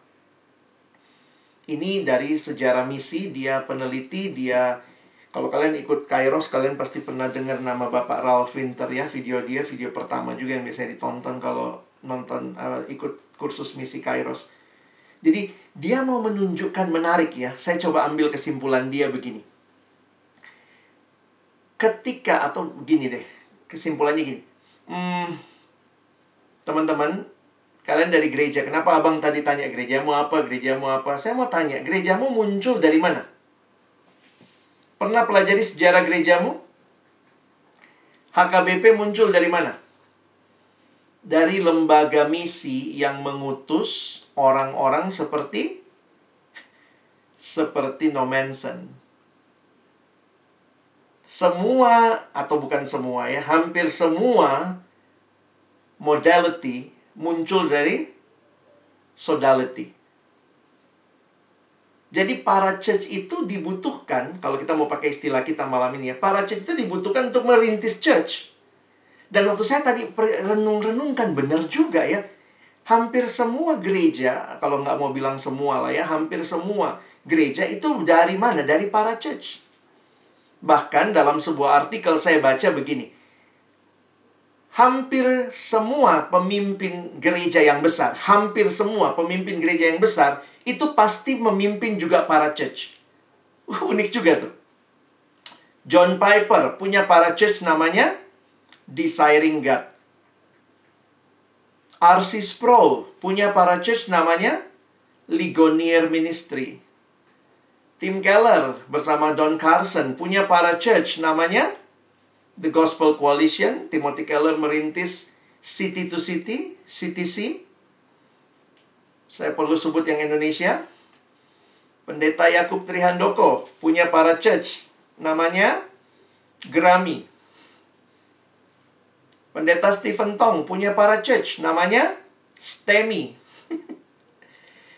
Ini dari sejarah misi, dia peneliti, dia... Kalau kalian ikut Kairos, kalian pasti pernah dengar nama Bapak Ralph Winter ya. Video dia, video pertama juga yang biasanya ditonton kalau nonton ikut kursus misi Kairos. Jadi, dia mau menunjukkan menarik ya. Saya coba ambil kesimpulan dia begini. Ketika, atau begini deh, kesimpulannya gini. Teman-teman, kalian dari gereja, kenapa abang tadi tanya gerejamu apa, gerejamu apa? Saya mau tanya, gerejamu muncul dari mana? Pernah pelajari sejarah gerejamu? HKBP muncul dari mana? Dari lembaga misi yang mengutus orang-orang seperti Nomensen. Semua, atau bukan semua ya, hampir semua modality muncul dari sodality. Jadi para church itu dibutuhkan, kalau kita mau pakai istilah kita malam ini ya, para church itu dibutuhkan untuk merintis church. Dan waktu saya tadi renung-renungkan, benar juga ya, hampir semua gereja, kalau nggak mau bilang semua lah ya, hampir semua gereja itu dari mana? Dari para church. Bahkan dalam sebuah artikel saya baca begini, hampir semua pemimpin gereja yang besar, itu pasti memimpin juga para church. Unik juga tuh. John Piper punya para church namanya Desiring God. R.C. Sproul punya para church namanya Ligonier Ministry. Tim Keller bersama Don Carson punya para church namanya The Gospel Coalition. Timothy Keller merintis City to City, CTC. Saya perlu sebut yang Indonesia. Pendeta Yakub Tri Handoko punya para church namanya Gerami. Pendeta Stephen Tong punya para church namanya STEMI.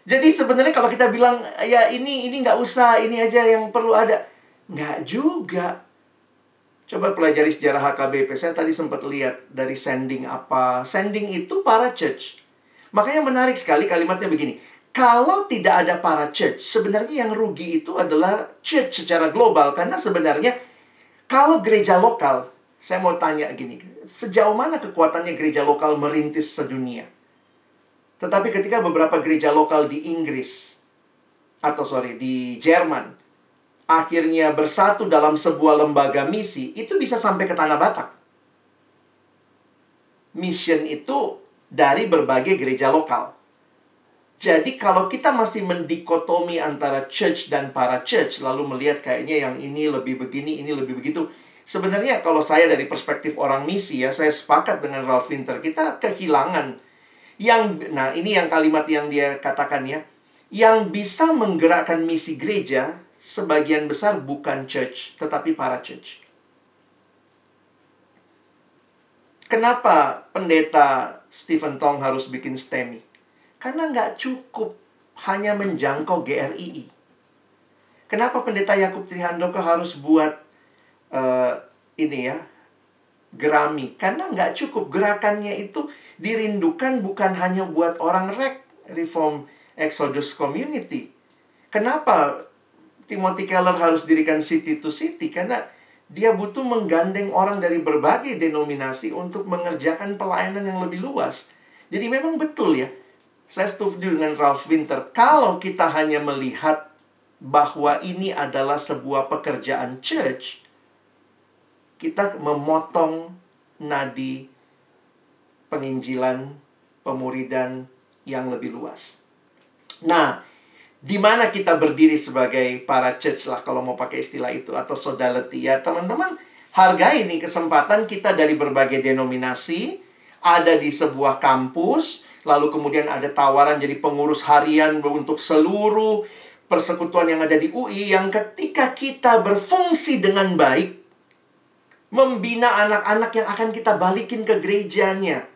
Jadi sebenarnya kalau kita bilang ya ini nggak usah, ini aja yang perlu ada, nggak juga. Coba pelajari sejarah HKBP. Saya tadi sempat lihat dari sending apa. Sending itu para church. Makanya menarik sekali kalimatnya begini. Kalau tidak ada para church, sebenarnya yang rugi itu adalah church secara global. Karena sebenarnya kalau gereja lokal, saya mau tanya gini, sejauh mana kekuatannya gereja lokal merintis sedunia? Tetapi ketika beberapa gereja lokal di Inggris, di Jerman, akhirnya bersatu dalam sebuah lembaga misi, itu bisa sampai ke Tanah Batak. Mission itu dari berbagai gereja lokal. Jadi kalau kita masih mendikotomi antara church dan para church, lalu melihat kayaknya yang ini lebih begini, ini lebih begitu. Sebenarnya kalau saya dari perspektif orang misi ya, saya sepakat dengan Ralph Winter, kita kehilangan nah ini yang kalimat yang dia katakan ya, yang bisa menggerakkan misi gereja sebagian besar bukan church, tetapi para church. Kenapa pendeta Stephen Tong harus bikin STEMI? Karena nggak cukup hanya menjangkau GRII. Kenapa pendeta Yakub Tri Handoko harus buat Gerami? Karena nggak cukup, gerakannya itu dirindukan bukan hanya buat orang rek, Reform Exodus Community. Kenapa Timothy Keller harus dirikan City to City? Karena dia butuh menggandeng orang dari berbagai denominasi untuk mengerjakan pelayanan yang lebih luas. Jadi memang betul ya, saya setuju dengan Ralph Winter. Kalau kita hanya melihat bahwa ini adalah sebuah pekerjaan church, kita memotong nadi penginjilan, pemuridan yang lebih luas. Nah, di mana kita berdiri sebagai para church lah, kalau mau pakai istilah itu, atau sodality. Ya teman-teman, hargai ini kesempatan kita dari berbagai denominasi, ada di sebuah kampus. Lalu kemudian ada tawaran jadi pengurus harian untuk seluruh persekutuan yang ada di UI, yang ketika kita berfungsi dengan baik, membina anak-anak yang akan kita balikin ke gerejanya.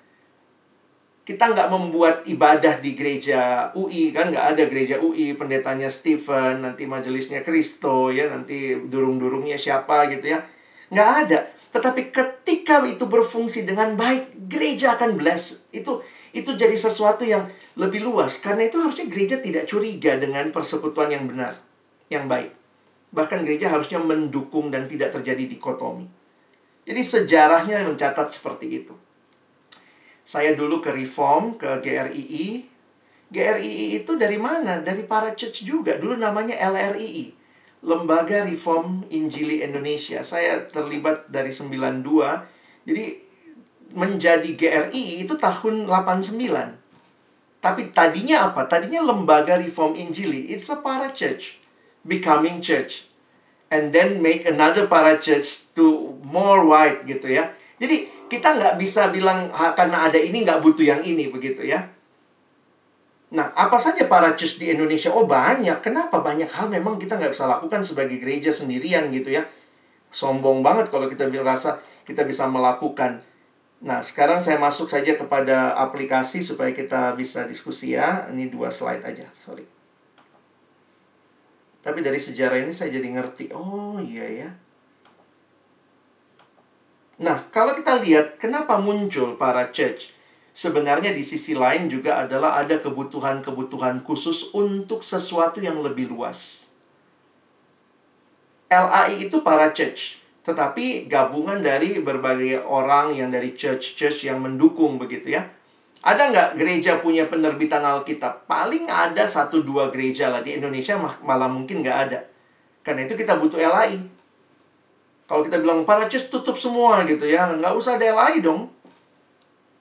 Kita nggak membuat ibadah di gereja UI, kan nggak ada gereja UI, pendetanya Stephen, nanti majelisnya Kristo, ya nanti durung-durungnya siapa gitu ya. Nggak ada. Tetapi ketika itu berfungsi dengan baik, gereja akan bless. Itu jadi sesuatu yang lebih luas. Karena itu harusnya gereja tidak curiga dengan persekutuan yang benar, yang baik. Bahkan gereja harusnya mendukung dan tidak terjadi dikotomi. Jadi sejarahnya mencatat seperti itu. Saya dulu ke Reform, ke GRII. GRII itu dari mana? Dari para church juga. Dulu namanya LRII, Lembaga Reform Injili Indonesia. Saya terlibat dari 92. Jadi menjadi GRII itu tahun 89. Tapi tadinya apa? Tadinya Lembaga Reform Injili. It's a para church, becoming church, and then make another para church to more wide gitu ya. Jadi kita nggak bisa bilang karena ada ini nggak butuh yang ini begitu ya. Nah, apa saja para church di Indonesia? Oh banyak. Kenapa? Banyak hal memang kita nggak bisa lakukan sebagai gereja sendirian gitu ya. Sombong banget kalau kita merasa kita bisa melakukan. Nah, sekarang saya masuk saja kepada aplikasi supaya kita bisa diskusi ya. Ini 2 slide aja, sorry. Tapi dari sejarah ini saya jadi ngerti. Oh, iya ya. Nah, kalau kita lihat kenapa muncul para church. Sebenarnya di sisi lain juga adalah ada kebutuhan-kebutuhan khusus untuk sesuatu yang lebih luas. LAI itu para church, tetapi gabungan dari berbagai orang yang dari church-church yang mendukung begitu ya. Ada nggak gereja punya penerbitan Alkitab? Paling ada 1-2 gereja lah. Di Indonesia malah mungkin nggak ada. Karena itu kita butuh LAI. Kalau kita bilang para church tutup semua gitu ya, nggak usah ada LAI dong.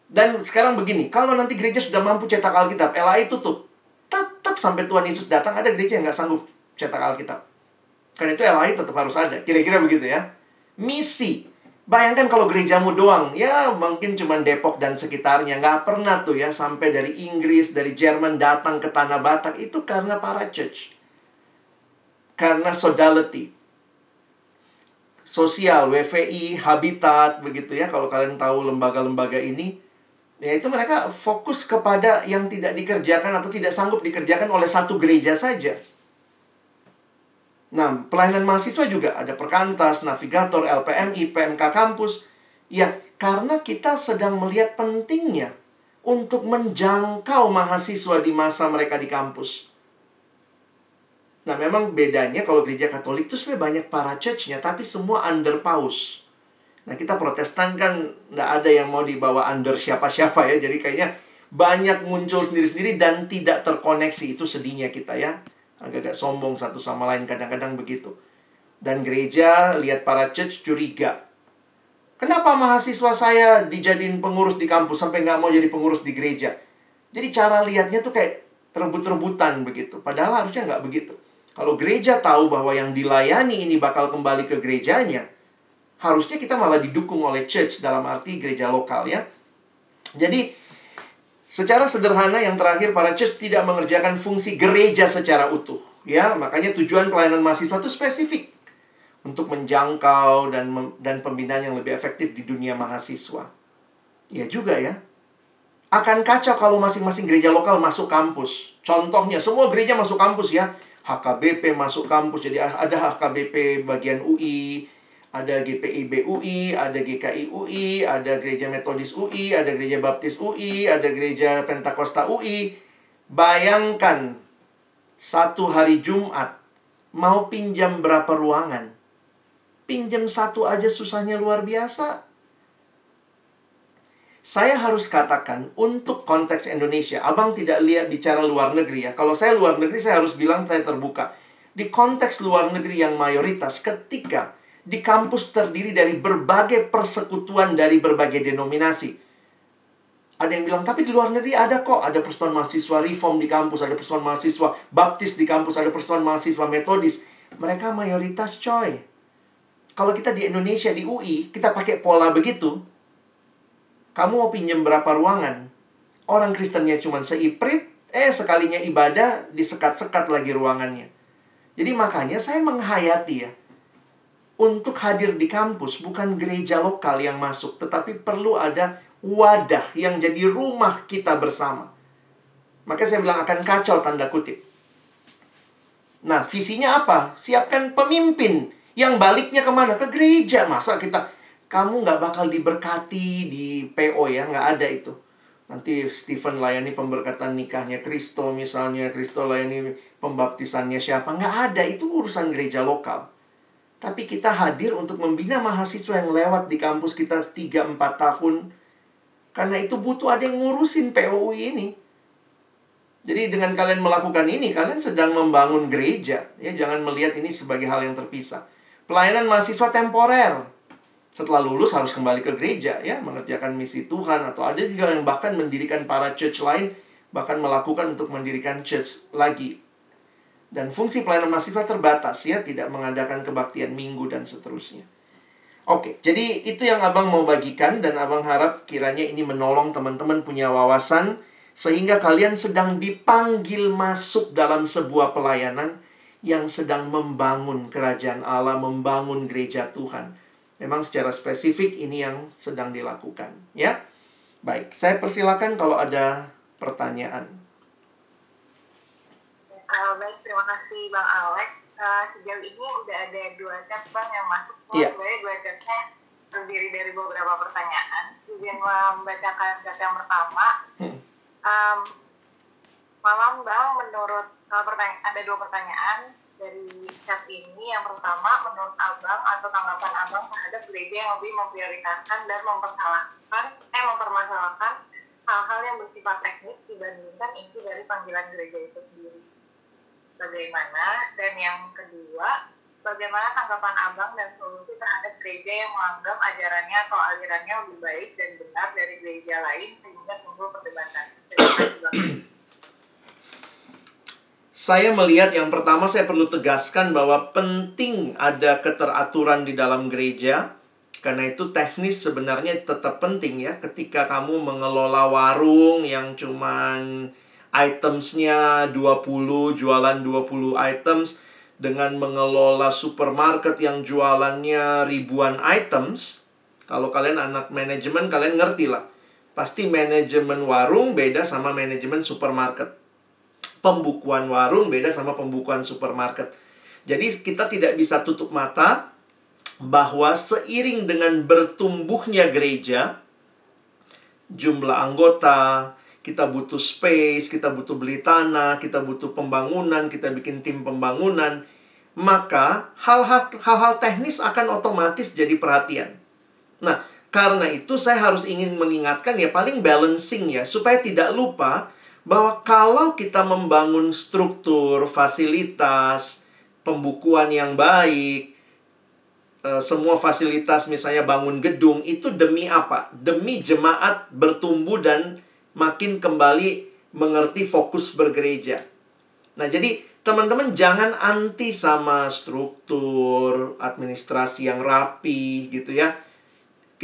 Dan sekarang begini, kalau nanti gereja sudah mampu cetak Alkitab, LAI tutup. Tetap sampai Tuhan Yesus datang ada gereja yang nggak sanggup cetak Alkitab. Karena itu LAI tetap harus ada. Kira-kira begitu ya. Misi. Bayangkan kalau gerejamu doang, ya mungkin cuma Depok dan sekitarnya. Nggak pernah tuh ya sampai dari Inggris, dari Jerman datang ke Tanah Batak. Itu karena para church. Karena sodality. Sosial, WFI, Habitat, begitu ya. Kalau kalian tahu lembaga-lembaga ini, ya itu mereka fokus kepada yang tidak dikerjakan atau tidak sanggup dikerjakan oleh satu gereja saja. Nah, pelayanan mahasiswa juga ada perkantas, navigator, LPMI, PMK kampus. Ya, karena kita sedang melihat pentingnya untuk menjangkau mahasiswa di masa mereka di kampus. Nah, memang bedanya kalau gereja Katolik itu sebenarnya banyak para church-nya, tapi semua under paus. Nah, kita Protestan kan nggak ada yang mau dibawa under siapa-siapa ya. Jadi kayaknya banyak muncul sendiri-sendiri dan tidak terkoneksi. Itu sedihnya kita ya. agak-agak sombong satu sama lain, kadang-kadang begitu. Dan gereja lihat para church curiga. Kenapa mahasiswa saya dijadiin pengurus di kampus sampai nggak mau jadi pengurus di gereja? Jadi cara lihatnya tuh kayak rebut-rebutan begitu. Padahal harusnya nggak begitu. Kalau gereja tahu bahwa yang dilayani ini bakal kembali ke gerejanya, harusnya kita malah didukung oleh church, dalam arti gereja lokal ya. Jadi secara sederhana yang terakhir, para church tidak mengerjakan fungsi gereja secara utuh ya. Makanya tujuan pelayanan mahasiswa itu spesifik untuk menjangkau dan pembinaan yang lebih efektif di dunia mahasiswa. Ya juga ya. Akan kacau kalau masing-masing gereja lokal masuk kampus. Contohnya semua gereja masuk kampus ya. HKBP masuk kampus. Jadi ada HKBP bagian UI, ada GPIB UI, ada GKI UI, ada gereja Methodist UI, ada gereja Baptis UI, ada gereja Pentakosta UI. Bayangkan, satu hari Jumat, mau pinjam berapa ruangan? Pinjam satu aja susahnya luar biasa. Saya harus katakan, untuk konteks Indonesia, abang tidak lihat bicara luar negeri ya. Kalau saya luar negeri, saya harus bilang saya terbuka. Di konteks luar negeri yang mayoritas, ketika di kampus terdiri dari berbagai persekutuan dari berbagai denominasi. Ada yang bilang, tapi di luar negeri ada kok. Ada persekutuan mahasiswa reform di kampus, ada persekutuan mahasiswa Baptis di kampus, ada persekutuan mahasiswa Methodist. Mereka mayoritas coy. Kalau kita di Indonesia, di UI, kita pakai pola begitu. Kamu mau pinjam berapa ruangan? Orang Kristennya cuma seiprit, sekalinya ibadah, disekat-sekat lagi ruangannya. Jadi makanya saya menghayati ya, untuk hadir di kampus bukan gereja lokal yang masuk, tetapi perlu ada wadah yang jadi rumah kita bersama. Makanya saya bilang akan kacau, tanda kutip. Nah, visinya apa? Siapkan pemimpin yang baliknya kemana? Ke gereja. Masa kita, kamu nggak bakal diberkati di PO ya, nggak ada itu. Nanti Stephen layani pemberkatan nikahnya Kristo misalnya, Kristo layani pembaptisannya siapa, nggak ada, itu urusan gereja lokal. Tapi kita hadir untuk membina mahasiswa yang lewat di kampus kita 3-4 tahun. Karena itu butuh ada yang ngurusin POUI ini. Jadi dengan kalian melakukan ini, kalian sedang membangun gereja. Ya, jangan melihat ini sebagai hal yang terpisah. Pelayanan mahasiswa temporer. Setelah lulus harus kembali ke gereja, ya, mengerjakan misi Tuhan. Atau ada juga yang bahkan mendirikan para church lain, bahkan melakukan untuk mendirikan church lagi. Dan fungsi pelayanan mahasiswa terbatas ya, tidak mengadakan kebaktian minggu dan seterusnya. Oke, jadi itu yang abang mau bagikan. Dan abang harap kiranya ini menolong teman-teman punya wawasan, sehingga kalian sedang dipanggil masuk dalam sebuah pelayanan yang sedang membangun kerajaan Allah, membangun gereja Tuhan. Memang secara spesifik ini yang sedang dilakukan ya. Baik, saya persilakan kalau ada pertanyaan. Baik, terima kasih Bang Alex. Sejauh ini udah ada 2 chat Bang yang masuk. Sebenarnya 2 chatnya terdiri dari beberapa pertanyaan. Izin membacakan chat yang pertama. Malam Bang, menurut ada 2 pertanyaan dari chat ini. Yang pertama, menurut Abang atau tanggapan Abang terhadap gereja yang lebih memprioritaskan dan mempermasalahkan hal-hal yang bersifat teknis dibandingkan inti dari panggilan gereja itu sendiri. Bagaimana? Dan yang kedua, bagaimana tanggapan Abang dan solusi terhadap gereja yang menganggap ajarannya atau alirannya lebih baik dan benar dari gereja lain sehingga timbul perdebatan? Saya melihat yang pertama, saya perlu tegaskan bahwa penting ada keteraturan di dalam gereja. Karena itu teknis sebenarnya tetap penting ya. Ketika kamu mengelola warung yang cuman itemsnya 20, jualan 20 items, dengan mengelola supermarket yang jualannya ribuan items. Kalau kalian anak manajemen, kalian ngerti lah. Pasti manajemen warung beda sama manajemen supermarket. Pembukuan warung beda sama pembukuan supermarket. Jadi kita tidak bisa tutup mata bahwa seiring dengan bertumbuhnya gereja, jumlah anggota, kita butuh space, kita butuh beli tanah, kita butuh pembangunan, kita bikin tim pembangunan. Maka hal-hal teknis akan otomatis jadi perhatian. Nah, karena itu saya ingin mengingatkan ya, paling balancing ya, supaya tidak lupa bahwa kalau kita membangun struktur, fasilitas, pembukuan yang baik, semua fasilitas misalnya bangun gedung, itu demi apa? Demi jemaat bertumbuh dan makin kembali mengerti fokus bergereja. Nah, jadi teman-teman jangan anti sama struktur, administrasi yang rapi gitu ya.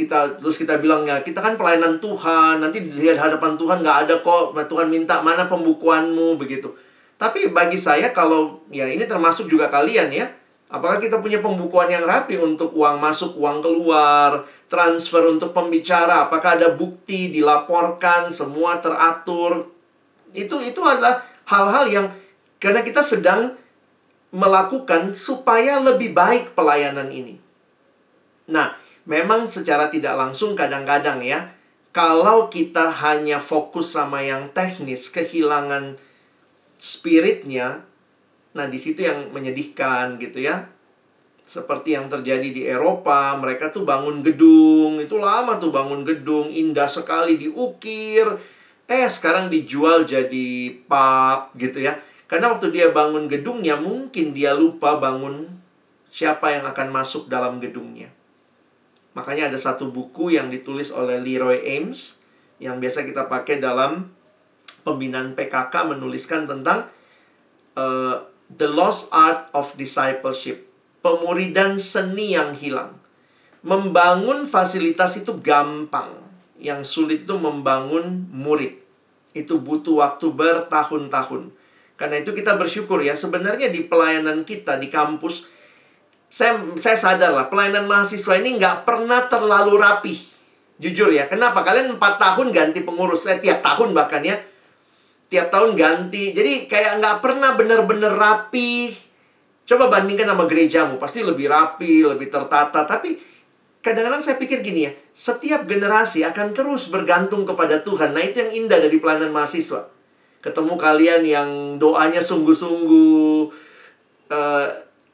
Terus kita bilang, ya kita kan pelayanan Tuhan, nanti di hadapan Tuhan nggak ada kok, Tuhan minta mana pembukuanmu, begitu. Tapi bagi saya kalau, ya ini termasuk juga kalian ya, apakah kita punya pembukuan yang rapi untuk uang masuk, uang keluar, transfer untuk pembicara, apakah ada bukti, dilaporkan, semua teratur. Itu adalah hal-hal yang karena kita sedang melakukan supaya lebih baik pelayanan ini. Nah, memang secara tidak langsung kadang-kadang ya, kalau kita hanya fokus sama yang teknis, kehilangan spiritnya. Nah, di situ yang menyedihkan gitu ya. Seperti yang terjadi di Eropa, mereka tuh bangun gedung, itu lama tuh bangun gedung, indah sekali diukir. Sekarang dijual jadi pub gitu ya. Karena waktu dia bangun gedungnya, mungkin dia lupa bangun siapa yang akan masuk dalam gedungnya. Makanya ada satu buku yang ditulis oleh Leroy Ames, yang biasa kita pakai dalam pembinaan PKK, menuliskan tentang The Lost Art of Discipleship, pemuridan seni yang hilang. Membangun fasilitas itu gampang, yang sulit itu membangun murid. Itu butuh waktu bertahun-tahun. Karena itu kita bersyukur ya, sebenarnya di pelayanan kita di kampus, saya sadar lah, pelayanan mahasiswa ini nggak pernah terlalu rapih. Jujur ya, kenapa? Kalian 4 tahun ganti pengurus, tiap tahun bahkan ya, tiap tahun ganti. Jadi kayak nggak pernah bener-bener rapi. Coba bandingkan sama gerejamu, pasti lebih rapi, lebih tertata. Tapi kadang-kadang saya pikir gini ya, setiap generasi akan terus bergantung kepada Tuhan. Nah, itu yang indah dari pelayanan mahasiswa. Ketemu kalian yang doanya sungguh-sungguh,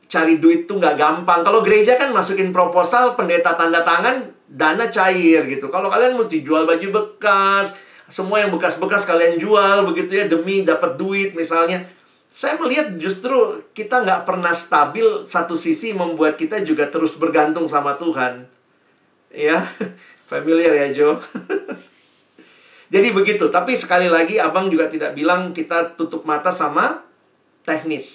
cari duit tuh nggak gampang. Kalau gereja kan masukin proposal, pendeta tanda tangan, dana cair gitu. Kalau kalian mesti jual baju bekas, semua yang bekas-bekas kalian jual begitu ya, demi dapat duit misalnya. Saya melihat justru kita nggak pernah stabil. Satu sisi membuat kita juga terus bergantung sama Tuhan. Ya, familiar ya Jo. Jadi begitu, tapi sekali lagi abang juga tidak bilang kita tutup mata sama teknis.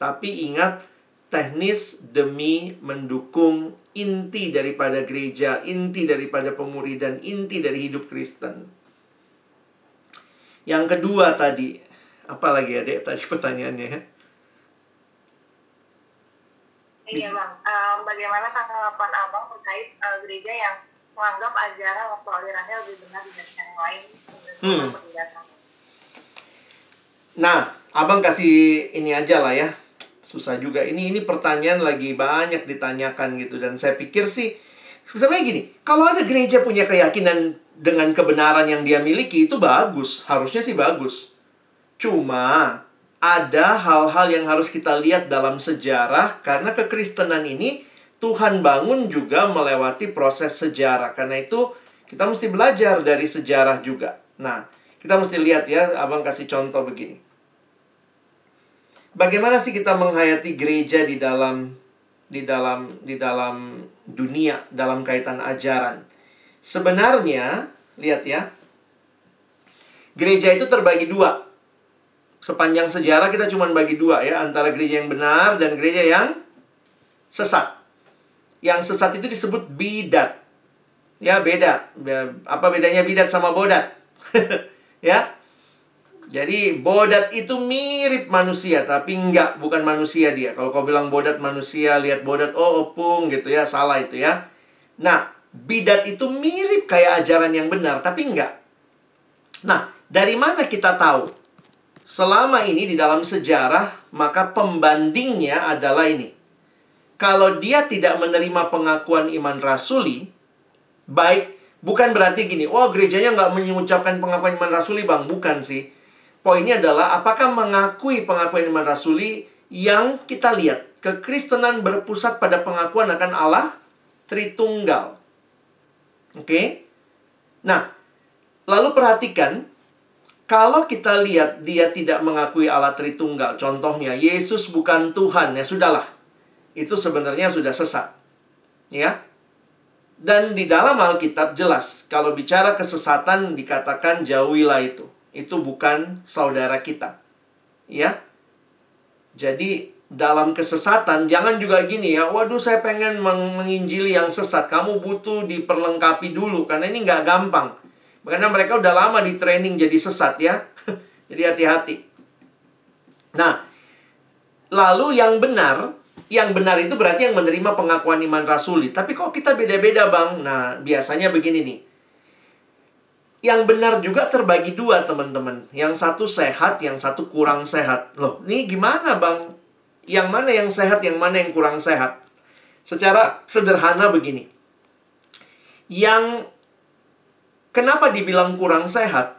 Tapi ingat, teknis demi mendukung inti daripada gereja, inti daripada pemuridan, inti dari hidup Kristen. Yang kedua tadi, apa lagi ya, Dek, tadi pertanyaannya? Iya, Bang. Bagaimana tanggapan Abang terkait gereja yang menganggap ajaran waktu alirannya lebih benar dibanding yang lain? Nah, Abang kasih ini aja lah ya. Susah juga. Ini pertanyaan lagi banyak ditanyakan gitu. Dan saya pikir sih, sebenarnya gini, kalau ada gereja punya keyakinan dengan kebenaran yang dia miliki, itu bagus. Harusnya sih bagus. Cuma ada hal-hal yang harus kita lihat dalam sejarah. Karena kekristenan ini Tuhan bangun juga melewati proses sejarah. Karena itu kita mesti belajar dari sejarah juga. Nah, kita mesti lihat ya. Abang kasih contoh begini. Bagaimana sih kita menghayati gereja di dalam dunia, dalam kaitan ajaran? Sebenarnya, lihat ya, gereja itu terbagi dua. Sepanjang sejarah kita cuma bagi dua ya, antara gereja yang benar dan gereja yang sesat. Yang sesat itu disebut bidat. Ya, beda. Apa bedanya bidat sama bodat? Ya. Jadi, bodat itu mirip manusia, tapi enggak, bukan manusia dia. Kalau kau bilang bodat manusia, lihat bodat, oh opung gitu ya, salah itu ya. Nah, bidat itu mirip kayak ajaran yang benar, tapi enggak. Nah, dari mana kita tahu? Selama ini di dalam sejarah, maka pembandingnya adalah ini. Kalau dia tidak menerima pengakuan iman rasuli, baik, bukan berarti gini, oh gerejanya nggak mengucapkan pengakuan iman rasuli, Bang. Bukan sih. Poinnya adalah, apakah mengakui pengakuan iman rasuli yang kita lihat? Kekristenan berpusat pada pengakuan akan Allah Tritunggal. Oke? Nah, lalu perhatikan, Kalau kita lihat dia tidak mengakui Allah Tritunggal, contohnya Yesus bukan Tuhan, ya sudahlah. Itu sebenarnya sudah sesat. Ya. Dan di dalam Alkitab jelas, kalau bicara kesesatan dikatakan jauhilah itu. Itu bukan saudara kita. Ya. Jadi dalam kesesatan jangan juga gini ya, waduh saya pengen menginjili yang sesat. Kamu butuh diperlengkapi dulu karena ini nggak gampang. Karena mereka udah lama di training jadi sesat ya. Jadi hati-hati. Nah, lalu yang benar itu berarti yang menerima pengakuan iman rasuli. Tapi kok kita beda-beda bang? Nah, biasanya begini nih. Yang benar juga terbagi dua teman-teman. Yang satu sehat, yang satu kurang sehat. Loh, ini gimana bang? Yang mana yang sehat, yang mana yang kurang sehat? Secara sederhana begini. Yang... Kenapa dibilang kurang sehat?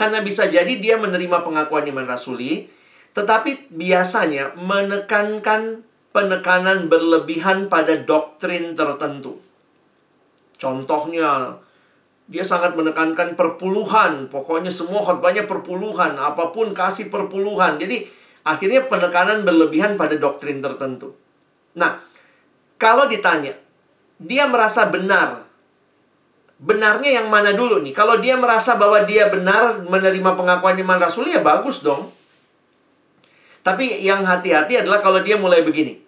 Karena bisa jadi dia menerima pengakuan iman rasuli, tetapi biasanya menekankan penekanan berlebihan pada doktrin tertentu. Contohnya, dia sangat menekankan perpuluhan. Pokoknya semua khotbahnya perpuluhan, apapun kasih perpuluhan. Jadi, akhirnya penekanan berlebihan pada doktrin tertentu. Nah, kalau ditanya, dia merasa benar. Benarnya yang mana dulu nih? Kalau dia merasa bahwa dia benar menerima pengakuan iman rasuli ya bagus dong. Tapi yang hati-hati adalah kalau dia mulai begini.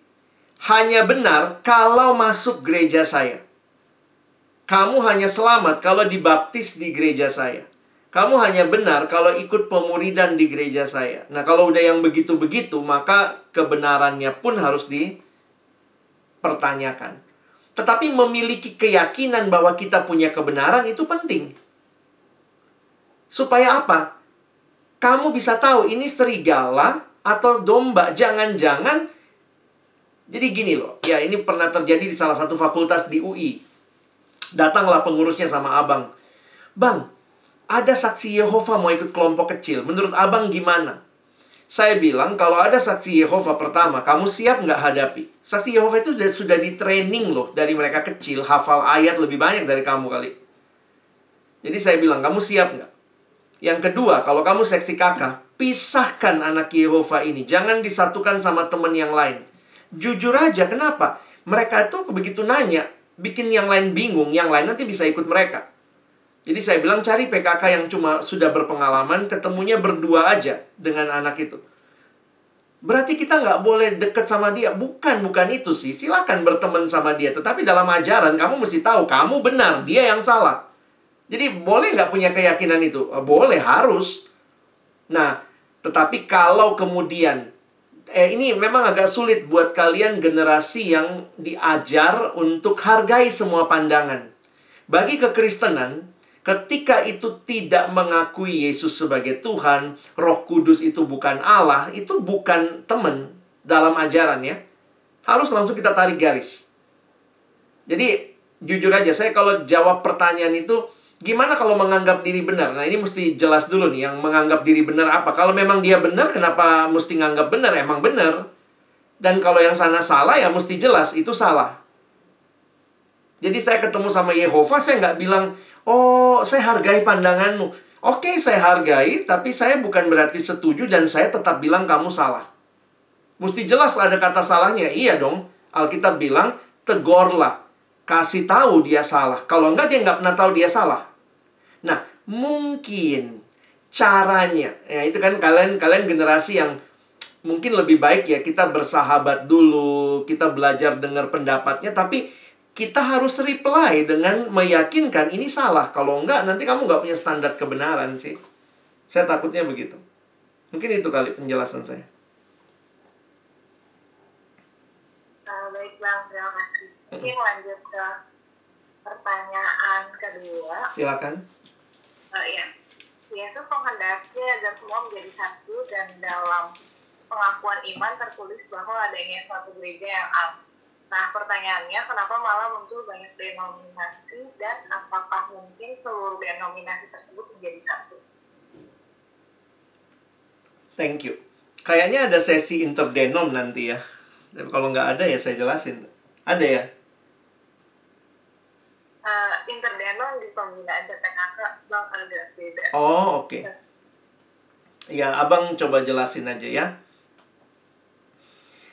Hanya benar kalau masuk gereja saya. Kamu hanya selamat kalau dibaptis di gereja saya. Kamu hanya benar kalau ikut pemuridan di gereja saya. Nah kalau udah yang begitu-begitu maka kebenarannya pun harus dipertanyakan. Tetapi memiliki keyakinan bahwa kita punya kebenaran itu penting. Supaya apa? Kamu bisa tahu ini serigala atau domba. Jangan-jangan. Jadi gini loh. Ya ini pernah terjadi di salah satu fakultas di UI. Datanglah pengurusnya sama abang. Bang, ada saksi Yehova mau ikut kelompok kecil. Menurut abang gimana? Saya bilang kalau ada saksi Yehova pertama, kamu siap nggak hadapi? Saksi Yehova itu sudah di training loh. Dari mereka kecil, hafal ayat lebih banyak dari kamu kali. Jadi saya bilang, kamu siap nggak? Yang kedua, kalau kamu seksi kakak, pisahkan anak Yehova ini. Jangan disatukan sama temen yang lain. Jujur aja, kenapa? Mereka itu begitu nanya, bikin yang lain bingung, yang lain nanti bisa ikut mereka. Jadi saya bilang, cari PKK yang cuma sudah berpengalaman, ketemunya berdua aja dengan anak itu. Berarti kita nggak boleh deket sama dia. Bukan itu sih. Silakan berteman sama dia. Tetapi dalam ajaran kamu mesti tahu kamu benar, dia yang salah. Jadi boleh nggak punya keyakinan itu? Boleh, harus. Nah, tetapi kalau kemudian ini memang agak sulit buat kalian generasi yang diajar untuk hargai semua pandangan. Bagi kekristenan, ketika itu tidak mengakui Yesus sebagai Tuhan, Roh Kudus itu bukan Allah, itu bukan teman dalam ajaran ya. Harus langsung kita tarik garis. Jadi, jujur aja, saya kalau jawab pertanyaan itu, gimana kalau menganggap diri benar? Nah, ini mesti jelas dulu nih, yang menganggap diri benar apa. Kalau memang dia benar, kenapa mesti nganggap benar? Emang benar. Dan kalau yang sana salah, ya mesti jelas, itu salah. Jadi, saya ketemu sama Yehova, saya nggak bilang, oh, saya hargai pandanganmu. Oke, saya hargai, tapi saya bukan berarti setuju dan saya tetap bilang kamu salah. Mesti jelas ada kata salahnya. Iya dong, Alkitab bilang, tegorlah. Kasih tahu dia salah. Kalau enggak, dia nggak pernah tahu dia salah. Nah, mungkin caranya. Ya, itu kan kalian generasi yang mungkin lebih baik ya. Kita bersahabat dulu, kita belajar dengar pendapatnya, tapi kita harus reply dengan meyakinkan ini salah. Kalau enggak, nanti kamu enggak punya standar kebenaran sih. Saya takutnya begitu. Mungkin itu kali penjelasan saya. Baik Bang, terima kasih. Mungkin lanjut ke pertanyaan kedua. Silakan. Ya. Yesus menghendaki agar semua menjadi satu dan dalam pengakuan iman tertulis bahwa adanya suatu gereja yang aman. Nah, pertanyaannya, kenapa malah muncul banyak denominasi dan apakah mungkin seluruh denominasi tersebut menjadi satu? Thank you. Kayaknya ada sesi interdenom nanti ya. Tapi kalau nggak ada ya saya jelasin. Ada ya? Interdenom di pembinaan CTKK, Bang, ada beda. Oh, oke. Okay. Ya, abang coba jelasin aja ya.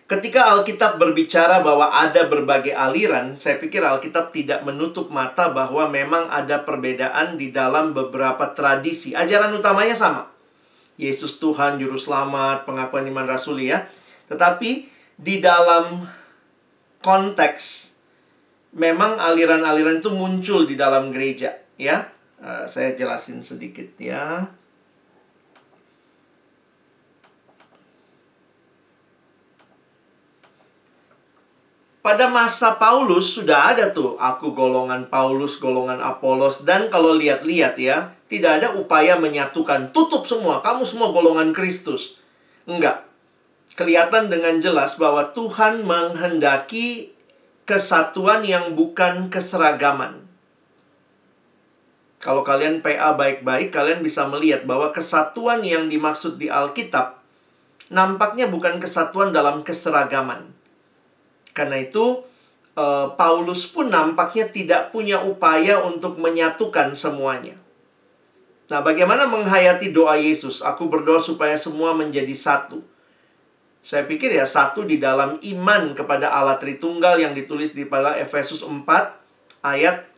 Ketika Alkitab berbicara bahwa ada berbagai aliran, saya pikir Alkitab tidak menutup mata bahwa memang ada perbedaan di dalam beberapa tradisi. Ajaran utamanya sama. Yesus Tuhan, Juru Selamat, Pengakuan Iman Rasuli ya. Tetapi di dalam konteks, memang aliran-aliran itu muncul di dalam gereja ya. Saya jelasin sedikit ya. Pada masa Paulus sudah ada tuh, aku golongan Paulus, golongan Apolos. Dan kalau lihat-lihat ya, tidak ada upaya menyatukan. Tutup semua, kamu semua golongan Kristus. Enggak. Kelihatan dengan jelas bahwa Tuhan menghendaki kesatuan yang bukan keseragaman. Kalau kalian PA baik-baik, kalian bisa melihat bahwa kesatuan yang dimaksud di Alkitab nampaknya bukan kesatuan dalam keseragaman. Karena itu, Paulus pun nampaknya tidak punya upaya untuk menyatukan semuanya. Nah, bagaimana menghayati doa Yesus? Aku berdoa supaya semua menjadi satu. Saya pikir ya, satu di dalam iman kepada Allah Tritunggal yang ditulis di Efesus 4, ayat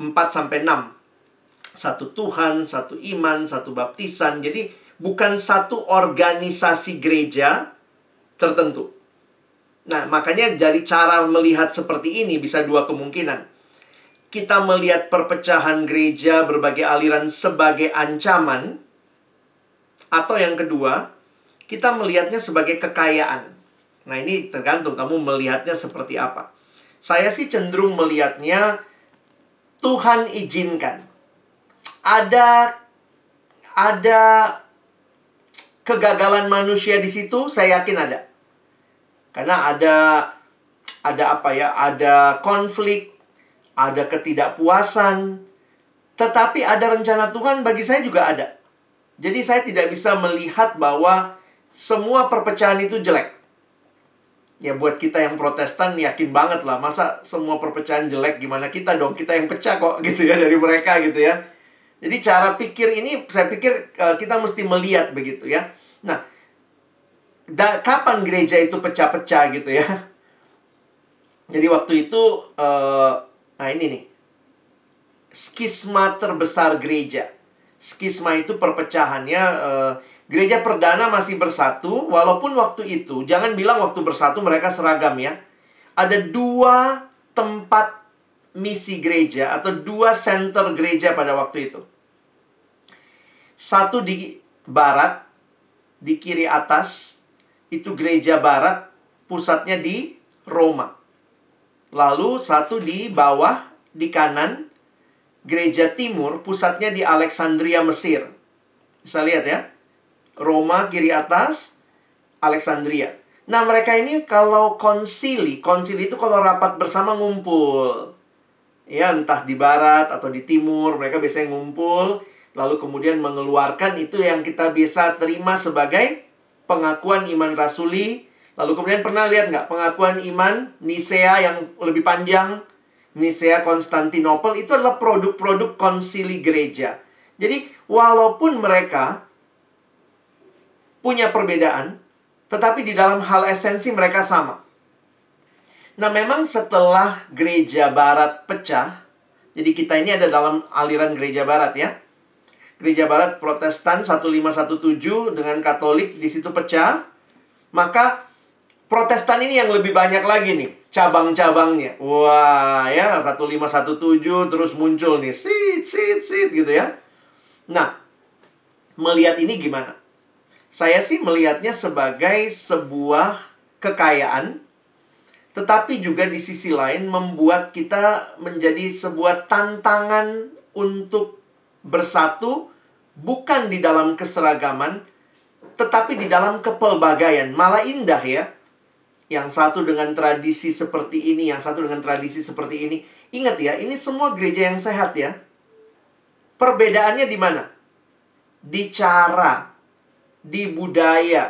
4-6. Satu Tuhan, satu iman, satu baptisan. Jadi, bukan satu organisasi gereja tertentu. Nah, makanya dari cara melihat seperti ini bisa dua kemungkinan. Kita melihat perpecahan gereja, berbagai aliran sebagai ancaman. Atau yang kedua, kita melihatnya sebagai kekayaan. Nah, ini tergantung kamu melihatnya seperti apa. Saya sih cenderung melihatnya Tuhan izinkan. Ada kegagalan manusia di situ, saya yakin ada. Karena ada konflik, ada ketidakpuasan, tetapi ada rencana Tuhan bagi saya juga ada. Jadi saya tidak bisa melihat bahwa semua perpecahan itu jelek. Ya buat kita yang Protestan yakin banget lah, masa semua perpecahan jelek, gimana kita dong, kita yang pecah kok gitu ya dari mereka gitu ya. Jadi cara pikir ini saya pikir kita mesti melihat begitu ya. Nah, kapan gereja itu pecah-pecah gitu ya. Jadi waktu itu nah ini nih, skisma terbesar gereja. Skisma itu perpecahannya gereja perdana masih bersatu. Walaupun waktu itu, jangan bilang waktu bersatu mereka seragam ya. Ada dua tempat misi gereja atau dua center gereja pada waktu itu. Satu di barat, di kiri atas. Itu gereja barat, pusatnya di Roma. Lalu satu di bawah, di kanan, gereja timur, pusatnya di Alexandria, Mesir. Bisa lihat ya. Roma, kiri atas, Alexandria. Nah, mereka ini kalau konsili itu kalau rapat bersama ngumpul. Ya, entah di barat atau di timur, mereka biasanya ngumpul. Lalu kemudian mengeluarkan itu yang kita bisa terima sebagai Pengakuan Iman Rasuli. Lalu kemudian pernah lihat nggak? Pengakuan Iman Nisea yang lebih panjang. Nisea Konstantinopel itu adalah produk-produk konsili gereja. Jadi walaupun mereka punya perbedaan, tetapi di dalam hal esensi mereka sama. Nah memang setelah gereja barat pecah, jadi kita ini ada dalam aliran gereja barat ya. Gereja Barat Protestan 1517 dengan Katolik di situ pecah. Maka Protestan ini yang lebih banyak lagi nih cabang-cabangnya. Wah, ya 1517 terus muncul nih sit gitu ya. Nah, melihat ini gimana? Saya sih melihatnya sebagai sebuah kekayaan, tetapi juga di sisi lain membuat kita menjadi sebuah tantangan untuk bersatu bukan di dalam keseragaman, tetapi di dalam kepelbagaian. Malah indah ya. Yang satu dengan tradisi seperti ini, yang satu dengan tradisi seperti ini. Ingat ya, ini semua gereja yang sehat ya. Perbedaannya di mana? Di cara, di budaya.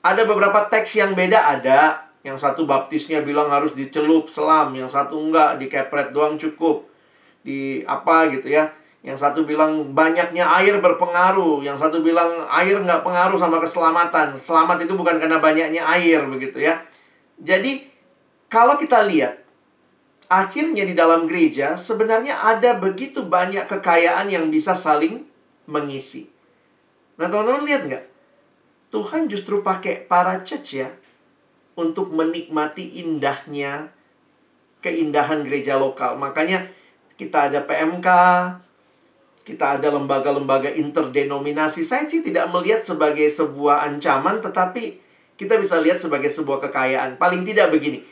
Ada beberapa teks yang beda, ada. Yang satu baptisnya bilang harus dicelup selam, yang satu enggak, dikepret doang cukup. Di apa gitu ya. Yang satu bilang banyaknya air berpengaruh, yang satu bilang air nggak pengaruh sama keselamatan. Selamat itu bukan karena banyaknya air, begitu ya. Jadi, kalau kita lihat, akhirnya di dalam gereja sebenarnya ada begitu banyak kekayaan yang bisa saling mengisi. Nah, teman-teman lihat nggak? Tuhan justru pakai para church ya, untuk menikmati indahnya keindahan gereja lokal. Makanya kita ada PMK, kita ada lembaga-lembaga interdenominasi. Saya sih tidak melihat sebagai sebuah ancaman, tetapi kita bisa lihat sebagai sebuah kekayaan. Paling tidak begini,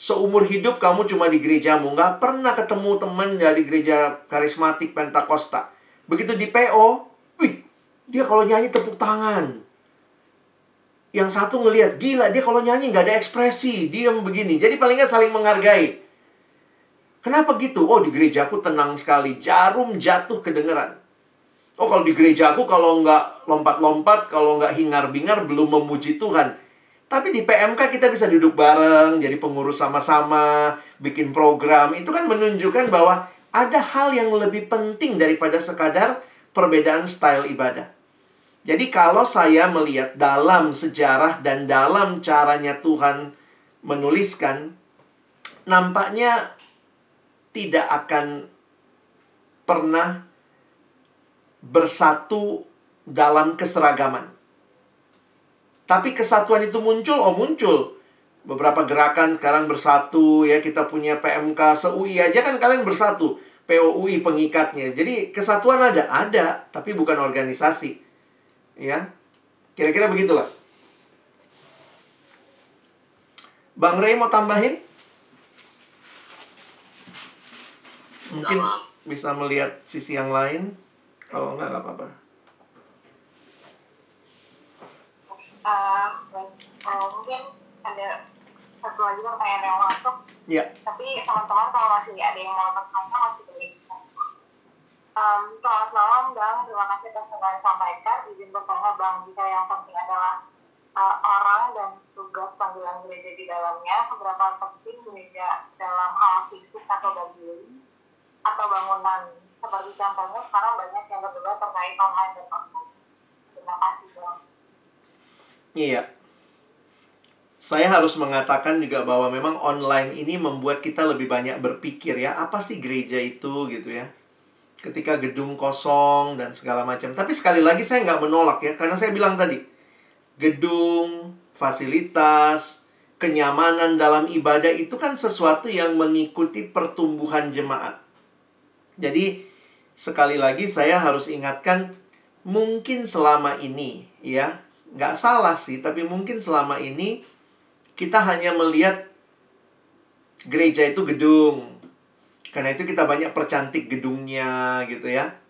seumur hidup kamu cuma di gerejamu, nggak pernah ketemu teman dari gereja karismatik Pentakosta. Begitu di PO, wih, dia kalau nyanyi tepuk tangan. Yang satu ngelihat, gila, dia kalau nyanyi nggak ada ekspresi, diam begini. Jadi paling nggak saling menghargai. Kenapa gitu? Oh, di gerejaku tenang sekali. Jarum jatuh kedengeran. Oh, kalau di gerejaku kalau nggak lompat-lompat, kalau nggak hingar-bingar, belum memuji Tuhan. Tapi di PMK kita bisa duduk bareng, jadi pengurus sama-sama, bikin program. Itu kan menunjukkan bahwa ada hal yang lebih penting daripada sekadar perbedaan style ibadah. Jadi kalau saya melihat dalam sejarah dan dalam caranya Tuhan menuliskan, nampaknya tidak akan pernah bersatu dalam keseragaman. Tapi kesatuan itu muncul, oh muncul. Beberapa gerakan sekarang bersatu, ya kita punya PMK, se-UI aja kan kalian bersatu. POUI pengikatnya. Jadi kesatuan ada, tapi bukan organisasi. Ya, kira-kira begitulah. Bang Ray mau tambahin? Mungkin bisa melihat sisi yang lain. Kalau enggak apa-apa. Mungkin ada satu lagi pertanyaan yang masuk. Ya. Tapi teman-teman kalau masih ada yang mau bertanya masih boleh. Selamat malam Bang, terima kasih atas yang disampaikan. Izin bertanya Bang, jika yang penting adalah orang dan tugas panggilan gereja di dalamnya, seberapa penting gereja dalam hal fisik atau bagian atau bangunan, seperti contohnya sekarang banyak yang berdebat terkait online dan offline. Terima kasih Bang. Iya, saya harus mengatakan juga bahwa memang online ini membuat kita lebih banyak berpikir ya, apa sih gereja itu gitu ya, ketika gedung kosong dan segala macam. Tapi sekali lagi saya nggak menolak ya, karena saya bilang tadi, gedung, fasilitas, kenyamanan dalam ibadah itu kan sesuatu yang mengikuti pertumbuhan jemaat. Jadi, sekali lagi saya harus ingatkan, mungkin selama ini, ya, nggak salah sih, tapi mungkin selama ini kita hanya melihat gereja itu gedung. Karena itu kita banyak percantik gedungnya, gitu ya.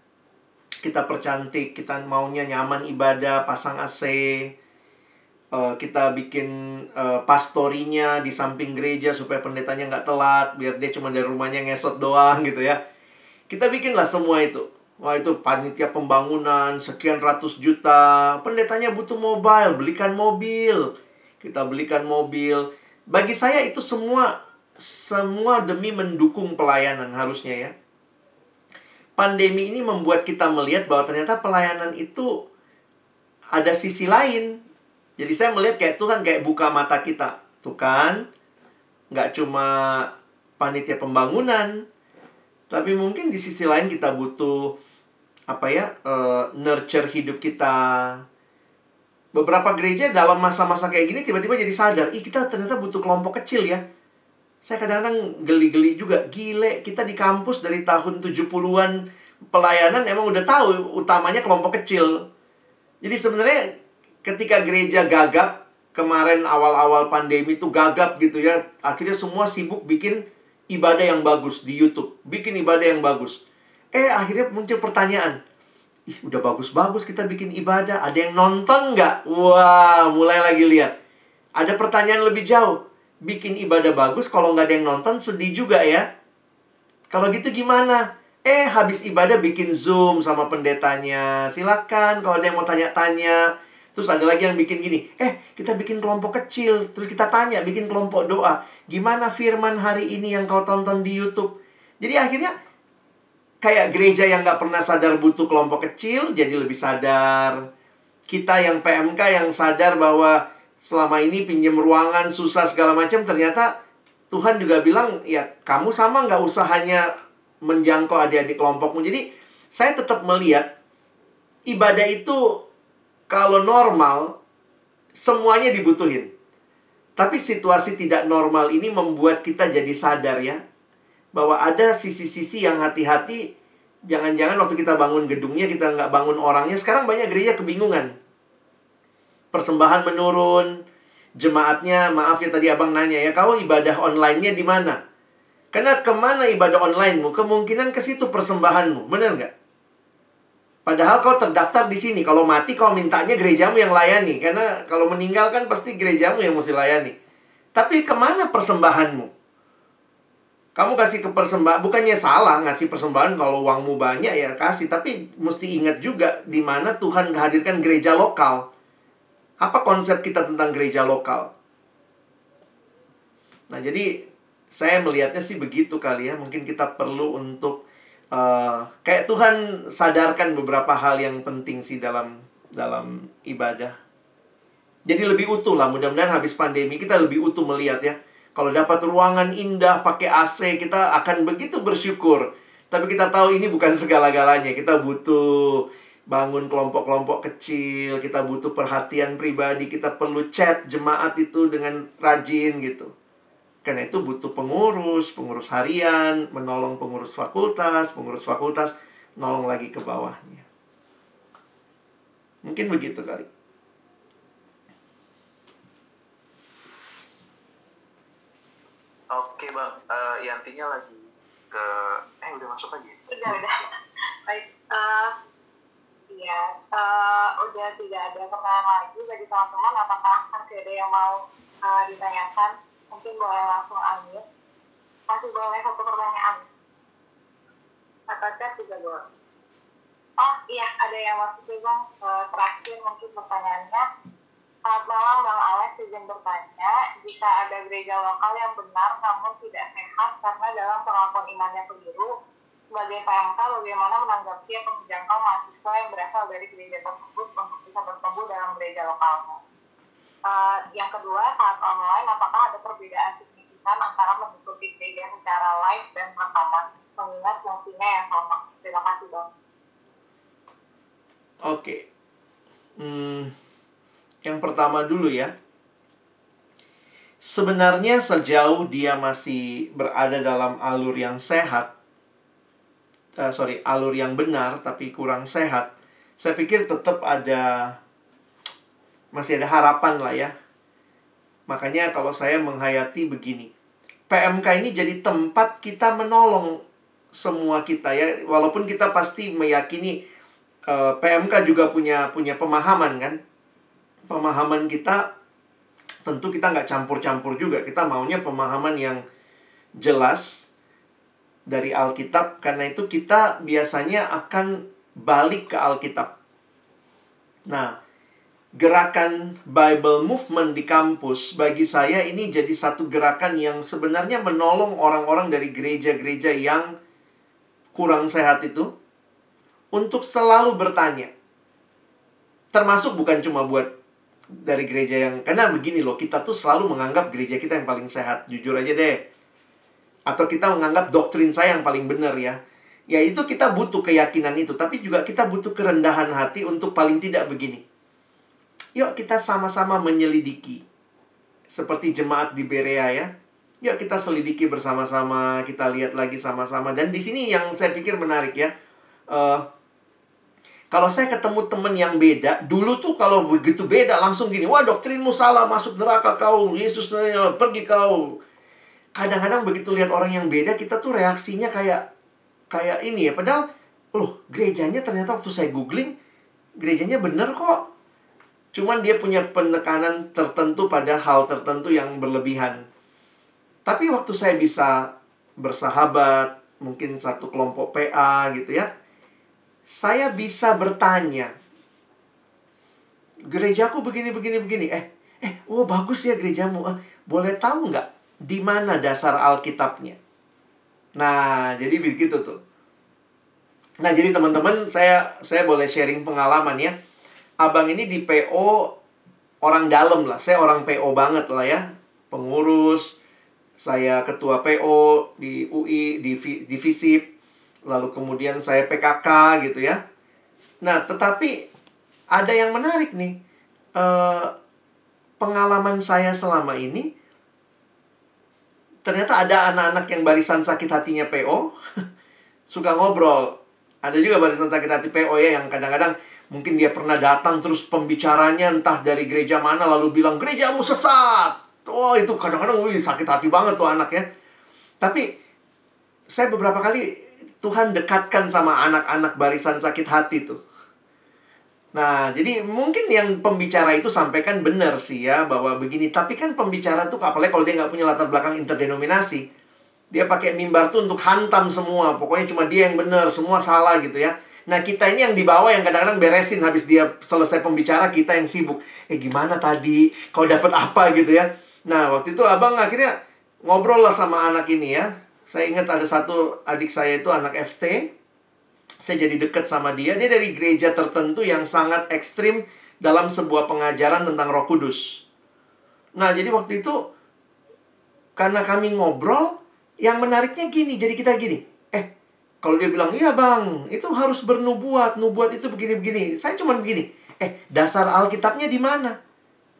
Kita percantik, kita maunya nyaman ibadah, pasang AC, kita bikin pastorinya di samping gereja supaya pendetanya nggak telat, biar dia cuma dari rumahnya ngesot doang, gitu ya. Kita bikinlah semua itu. Wah, itu panitia pembangunan, sekian ratus juta. Pendetanya butuh mobile, belikan mobil. Kita belikan mobil. Bagi saya itu semua demi mendukung pelayanan harusnya ya. Pandemi ini membuat kita melihat bahwa ternyata pelayanan itu ada sisi lain. Jadi saya melihat kayak Tuhan kayak buka mata kita. Tuh kan, nggak cuma panitia pembangunan, tapi mungkin di sisi lain kita butuh apa ya, nurture hidup kita. Beberapa gereja dalam masa-masa kayak gini tiba-tiba jadi sadar, ih kita ternyata butuh kelompok kecil ya. Saya kadang-kadang geli-geli juga, gile kita di kampus dari tahun 70-an pelayanan emang udah tahu utamanya kelompok kecil. Jadi sebenarnya ketika gereja gagap kemarin awal-awal pandemi itu gagap gitu ya, akhirnya semua sibuk bikin ibadah yang bagus di YouTube. Bikin ibadah yang bagus. Akhirnya muncul pertanyaan. Ih, udah bagus-bagus kita bikin ibadah. Ada yang nonton nggak? Wah, mulai lagi lihat. Ada pertanyaan lebih jauh. Bikin ibadah bagus, kalau nggak ada yang nonton, sedih juga ya. Kalau gitu gimana? Habis ibadah bikin Zoom sama pendetanya. Silakan kalau ada yang mau tanya-tanya. Terus ada lagi yang bikin gini, kita bikin kelompok kecil. Terus kita tanya, bikin kelompok doa. Gimana firman hari ini yang kau tonton di YouTube? Jadi akhirnya Kayak gereja yang nggak pernah sadar butuh kelompok kecil, jadi lebih sadar. Kita yang PMK yang sadar bahwa selama ini pinjam ruangan, susah segala macam, ternyata Tuhan juga bilang, ya kamu sama nggak usah hanya menjangkau adik-adik kelompokmu. Jadi saya tetap melihat ibadah itu kalau normal, semuanya dibutuhin. Tapi situasi tidak normal ini membuat kita jadi sadar ya, bahwa ada sisi-sisi yang hati-hati. Jangan-jangan waktu kita bangun gedungnya, kita nggak bangun orangnya. Sekarang banyak gereja kebingungan. Persembahan menurun, jemaatnya, maaf ya tadi abang nanya ya, kau ibadah online-nya di mana? Karena kemana ibadah online-mu, kemungkinan ke situ persembahanmu, bener nggak? Padahal kau terdaftar di sini. Kalau mati kau mintanya gerejamu yang layani. Karena kalau meninggal kan pasti gerejamu yang mesti layani. Tapi kemana persembahanmu? Kamu kasih ke persembahan. Bukannya salah ngasih persembahan. Kalau uangmu banyak ya kasih. Tapi mesti ingat juga di mana Tuhan menghadirkan gereja lokal. Apa konsep kita tentang gereja lokal? Nah jadi saya melihatnya sih begitu kali ya. Mungkin kita perlu untuk kayak Tuhan sadarkan beberapa hal yang penting sih dalam ibadah. Jadi lebih utuh lah. Mudah-mudahan habis pandemi kita lebih utuh melihat ya. Kalau dapat ruangan indah, pakai AC, kita akan begitu bersyukur. Tapi kita tahu ini bukan segala-galanya. Kita butuh bangun kelompok-kelompok kecil. Kita butuh perhatian pribadi. Kita perlu chat jemaat itu dengan rajin gitu. Karena itu butuh pengurus, pengurus harian, menolong pengurus fakultas, nolong lagi ke bawahnya. Mungkin begitu kali. Oke bang, Yantinya lagi ke, udah masuk lagi? Udah. Baik, udah tidak ada pertanyaan lagi bagi teman-teman. Apakah masih ada yang mau ditanyakan? Mungkin boleh langsung ambil. Masih boleh satu pertanyaan. Atau chat juga boleh. Oh iya, ada yang masuk ya bang. Terakhir mungkin pertanyaannya. Selamat malam Bang Alex, izin bertanya. Jika ada gereja lokal yang benar namun tidak sehat karena dalam pengakuan imannya keliru, sebagai PMK bagaimana menanggapi atau menjangkau mahasiswa yang berasal dari gereja tersebut untuk bisa bertemu dalam gereja lokalnya? Yang kedua, saat online, apakah ada perbedaan signifikan antara mengikuti gereja secara live dan rekaman mengingat fungsinya yang sama? Terima kasih, Bang. Oke. Yang pertama dulu ya. Sebenarnya sejauh dia masih berada dalam alur yang sehat, alur yang benar tapi kurang sehat, saya pikir tetap ada, masih ada harapan lah ya. Makanya kalau saya menghayati begini, PMK ini jadi tempat kita menolong semua kita ya. Walaupun kita pasti meyakini PMK juga punya pemahaman kan. Pemahaman kita tentu kita nggak campur-campur juga. Kita maunya pemahaman yang jelas dari Alkitab. Karena itu kita biasanya akan balik ke Alkitab. Nah, gerakan Bible Movement di kampus bagi saya ini jadi satu gerakan yang sebenarnya menolong orang-orang dari gereja-gereja yang kurang sehat itu untuk selalu bertanya. Termasuk bukan cuma buat dari gereja yang, karena begini loh, kita tuh selalu menganggap gereja kita yang paling sehat, jujur aja deh. Atau kita menganggap doktrin saya yang paling benar ya. Ya itu kita butuh keyakinan itu, tapi juga kita butuh kerendahan hati untuk paling tidak begini. Yuk kita sama-sama menyelidiki. Seperti jemaat di Berea ya. Yuk kita selidiki bersama-sama, kita lihat lagi sama-sama. Dan di sini yang saya pikir menarik ya. Kalau saya ketemu temen yang beda, dulu tuh kalau begitu beda langsung gini, wah doktrinmu salah, masuk neraka kau, Yesus pergi kau. Kadang-kadang begitu lihat orang yang beda, kita tuh reaksinya kayak ini ya. Padahal, loh gerejanya ternyata waktu saya googling, gerejanya bener kok. Cuman dia punya penekanan tertentu pada hal tertentu yang berlebihan. Tapi waktu saya bisa bersahabat, mungkin satu kelompok PA gitu ya, saya bisa bertanya, gerejaku begini. Oh bagus ya gerejamu. Boleh tahu nggak di mana dasar Alkitabnya? Nah, jadi begitu tuh. Nah, jadi teman-teman, saya boleh sharing pengalaman ya. Abang ini di PO orang dalam lah. Saya orang PO banget lah ya. Pengurus, saya ketua PO di UI, di FISIP, lalu kemudian saya PKK gitu ya. Nah, tetapi ada yang menarik nih. Pengalaman saya selama ini, ternyata ada anak-anak yang barisan sakit hatinya PO, suka ngobrol. Ada juga barisan sakit hati PO ya, yang kadang-kadang mungkin dia pernah datang terus pembicaranya entah dari gereja mana lalu bilang gerejamu sesat. Oh, itu kadang-kadang sakit hati banget tuh anak ya. Tapi saya beberapa kali Tuhan dekatkan sama anak-anak barisan sakit hati tuh. Nah, jadi mungkin yang pembicara itu sampaikan benar sih ya, bahwa begini. Tapi kan pembicara tuh apalagi kalau dia nggak punya latar belakang interdenominasi, dia pakai mimbar tuh untuk hantam semua. Pokoknya cuma dia yang benar, semua salah gitu ya. Nah, kita ini yang di bawah yang kadang-kadang beresin habis dia selesai pembicara, kita yang sibuk. Gimana tadi? Kau dapat apa gitu ya? Nah, waktu itu abang akhirnya ngobrol lah sama anak ini ya. Saya ingat ada satu adik saya itu anak FT. Saya jadi dekat sama dia. Dia dari gereja tertentu yang sangat ekstrim dalam sebuah pengajaran tentang Roh Kudus. Nah, jadi waktu itu karena kami ngobrol, yang menariknya gini. Jadi kita gini. Kalau dia bilang, iya bang, itu harus bernubuat. Nubuat itu begini-begini. Saya cuman begini. Dasar Alkitabnya di mana?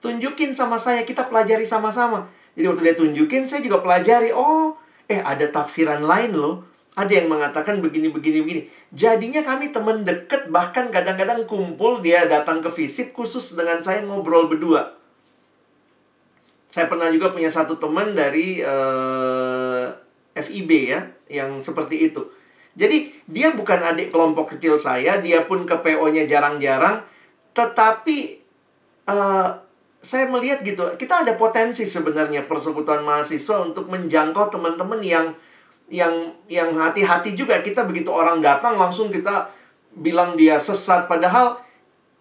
Tunjukin sama saya, kita pelajari sama-sama. Jadi waktu dia tunjukin, saya juga pelajari. Oh, ada tafsiran lain loh. Ada yang mengatakan begini-begini-begini. Jadinya kami teman deket, bahkan kadang-kadang kumpul, dia datang ke visit khusus dengan saya ngobrol berdua. Saya pernah juga punya satu teman dari FIB ya, yang seperti itu. Jadi, dia bukan adik kelompok kecil saya, dia pun ke PO-nya jarang-jarang. Tetapi, saya melihat gitu, kita ada potensi sebenarnya persekutuan mahasiswa untuk menjangkau teman-teman yang hati-hati juga. Kita begitu orang datang, langsung kita bilang dia sesat. Padahal,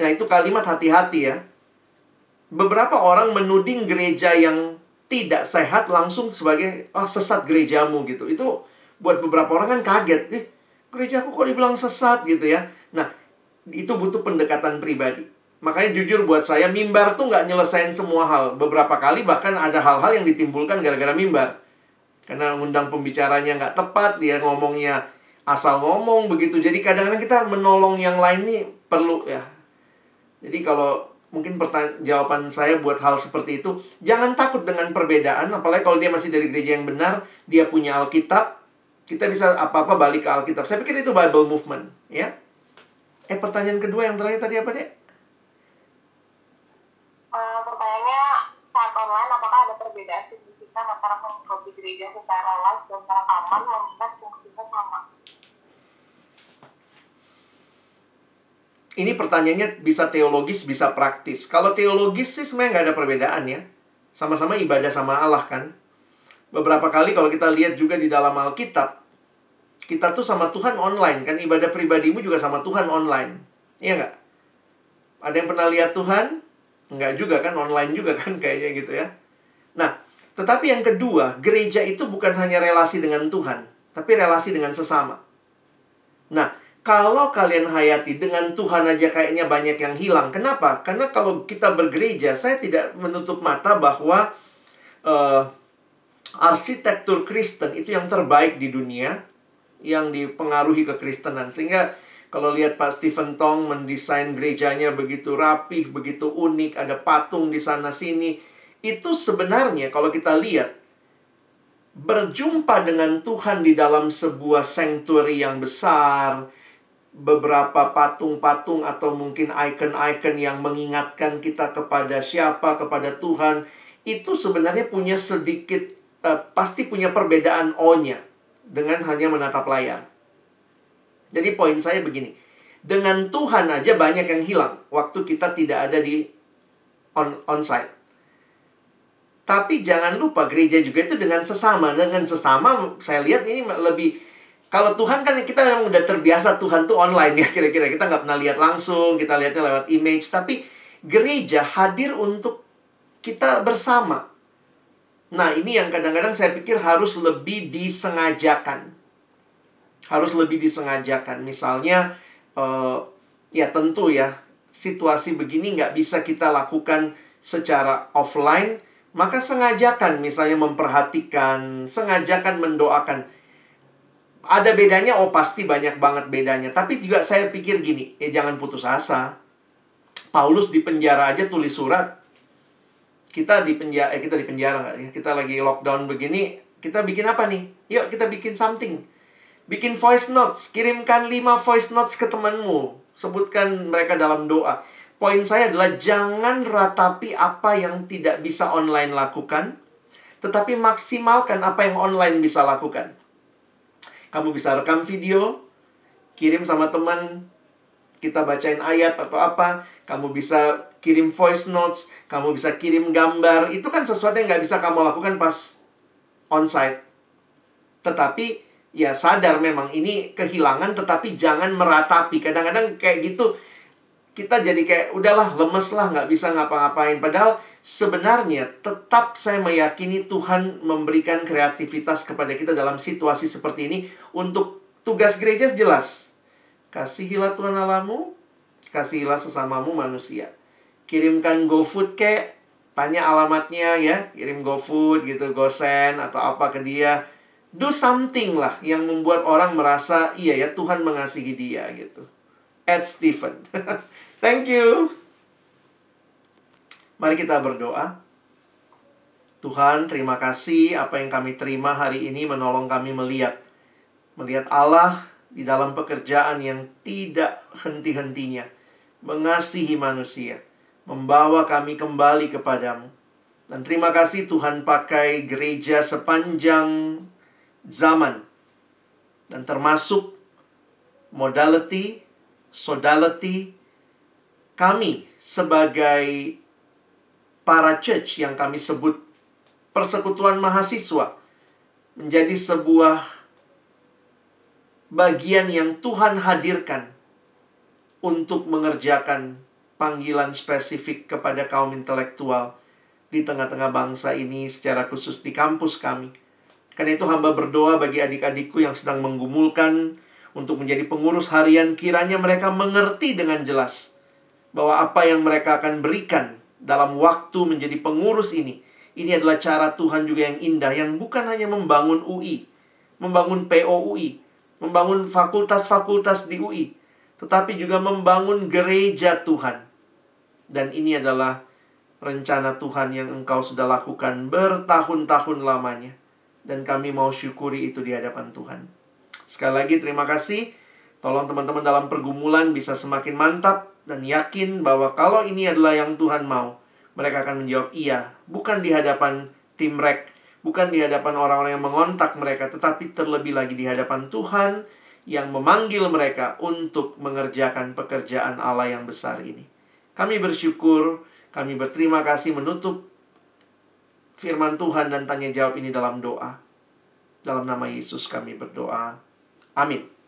nah itu kalimat hati-hati ya. Beberapa orang menuding gereja yang tidak sehat langsung sebagai, oh sesat gerejamu gitu. Itu buat beberapa orang kan kaget. Gereja aku kok dibilang sesat gitu ya. Nah, itu butuh pendekatan pribadi. Makanya jujur buat saya, mimbar tuh nggak nyelesain semua hal. Beberapa kali bahkan ada hal-hal yang ditimbulkan gara-gara mimbar. Karena undang pembicaranya nggak tepat, dia ngomongnya asal ngomong begitu. Jadi kadang-kadang kita menolong yang lain nih perlu ya. Jadi kalau mungkin jawaban saya buat hal seperti itu, jangan takut dengan perbedaan. Apalagi kalau dia masih dari gereja yang benar, dia punya Alkitab, kita bisa apa-apa balik ke Alkitab. Saya pikir itu Bible Movement, ya. Pertanyaan kedua yang terakhir tadi apa, Dek? Pertanyaannya, saat online, apakah ada perbedaan signifikan antara mengikuti gereja secara live dan rekaman mengingat fungsinya sama? Ini pertanyaannya bisa teologis, bisa praktis. Kalau teologis sih sebenarnya nggak ada perbedaan, ya. Sama-sama ibadah sama Allah, kan? Beberapa kali kalau kita lihat juga di dalam Alkitab, kita tuh sama Tuhan online, kan? Ibadah pribadimu juga sama Tuhan online. Iya nggak? Ada yang pernah lihat Tuhan? Nggak juga kan? Online juga kan? Kayaknya gitu ya. Nah, tetapi yang kedua, gereja itu bukan hanya relasi dengan Tuhan, tapi relasi dengan sesama. Nah, kalau kalian hayati dengan Tuhan aja kayaknya banyak yang hilang. Kenapa? Karena kalau kita bergereja, saya tidak menutup mata bahwa arsitektur Kristen itu yang terbaik di dunia, yang dipengaruhi kekristenan. Sehingga kalau lihat Pak Stephen Tong mendesain gerejanya begitu rapih, begitu unik, ada patung di sana-sini. Itu sebenarnya kalau kita lihat, berjumpa dengan Tuhan di dalam sebuah sanctuary yang besar, beberapa patung-patung atau mungkin icon-icon yang mengingatkan kita kepada siapa, kepada Tuhan, itu sebenarnya punya sedikit, pasti punya perbedaan O-nya dengan hanya menatap layar. Jadi poin saya begini, dengan Tuhan aja banyak yang hilang waktu kita tidak ada di on-site. Tapi jangan lupa gereja juga itu dengan sesama. Dengan sesama saya lihat ini lebih, kalau Tuhan kan kita memang udah terbiasa Tuhan tuh online ya kira-kira. Kita nggak pernah lihat langsung, kita lihatnya lewat image. Tapi gereja hadir untuk kita bersama. Nah, ini yang kadang-kadang saya pikir harus lebih disengajakan. harus lebih disengajakan. Misalnya, ya tentu ya, situasi begini nggak bisa kita lakukan secara offline, maka sengajakan, misalnya memperhatikan, sengajakan mendoakan. Ada bedanya, oh pasti banyak banget bedanya. Tapi juga saya pikir gini, ya jangan putus asa. Paulus di penjara aja tulis surat. Kita di penjara nggak ya? Kita lagi lockdown begini, kita bikin apa nih? Yuk kita bikin something. Bikin voice notes, kirimkan 5 voice notes ke temanmu. Sebutkan mereka dalam doa. Poin saya adalah jangan ratapi apa yang tidak bisa online lakukan, tetapi maksimalkan apa yang online bisa lakukan. Kamu bisa rekam video, kirim sama teman, kita bacain ayat atau apa, kamu bisa kirim voice notes, kamu bisa kirim gambar. Itu kan sesuatu yang nggak bisa kamu lakukan pas onsite. Tetapi ya sadar memang ini kehilangan, tetapi jangan meratapi. Kadang-kadang kayak gitu kita jadi kayak udahlah lemes lah, nggak bisa ngapa-ngapain. Padahal sebenarnya tetap saya meyakini Tuhan memberikan kreativitas kepada kita dalam situasi seperti ini. Untuk tugas gereja jelas, kasihilah Tuhan Allahmu, kasihilah sesamamu manusia. Kirimkan GoFood kek, tanya alamatnya ya, kirim GoFood gitu, GoSend atau apa ke dia. Do something lah yang membuat orang merasa, iya ya Tuhan mengasihi dia gitu. At Stephen. Thank you. Mari kita berdoa. Tuhan, terima kasih apa yang kami terima hari ini menolong kami melihat Allah di dalam pekerjaan yang tidak henti-hentinya mengasihi manusia, membawa kami kembali kepadamu. Dan terima kasih Tuhan pakai gereja sepanjang zaman, dan termasuk modality, sodality kami sebagai para church yang kami sebut persekutuan mahasiswa menjadi sebuah bagian yang Tuhan hadirkan untuk mengerjakan panggilan spesifik kepada kaum intelektual di tengah-tengah bangsa ini, secara khusus di kampus kami. Karena itu hamba berdoa bagi adik-adikku yang sedang menggumulkan untuk menjadi pengurus harian, kiranya mereka mengerti dengan jelas bahwa apa yang mereka akan berikan dalam waktu menjadi pengurus ini adalah cara Tuhan juga yang indah, yang bukan hanya membangun UI, membangun POUI, membangun fakultas-fakultas di UI, tetapi juga membangun gereja Tuhan. Dan ini adalah rencana Tuhan yang engkau sudah lakukan bertahun-tahun lamanya. Dan kami mau syukuri itu di hadapan Tuhan. Sekali lagi terima kasih. Tolong teman-teman dalam pergumulan bisa semakin mantap dan yakin bahwa kalau ini adalah yang Tuhan mau, mereka akan menjawab iya. Bukan di hadapan tim rek, bukan di hadapan orang-orang yang mengontak mereka, tetapi terlebih lagi di hadapan Tuhan yang memanggil mereka untuk mengerjakan pekerjaan Allah yang besar ini. Kami bersyukur, kami berterima kasih, menutup firman Tuhan dan tanya jawab ini dalam doa. Dalam nama Yesus kami berdoa. Amin.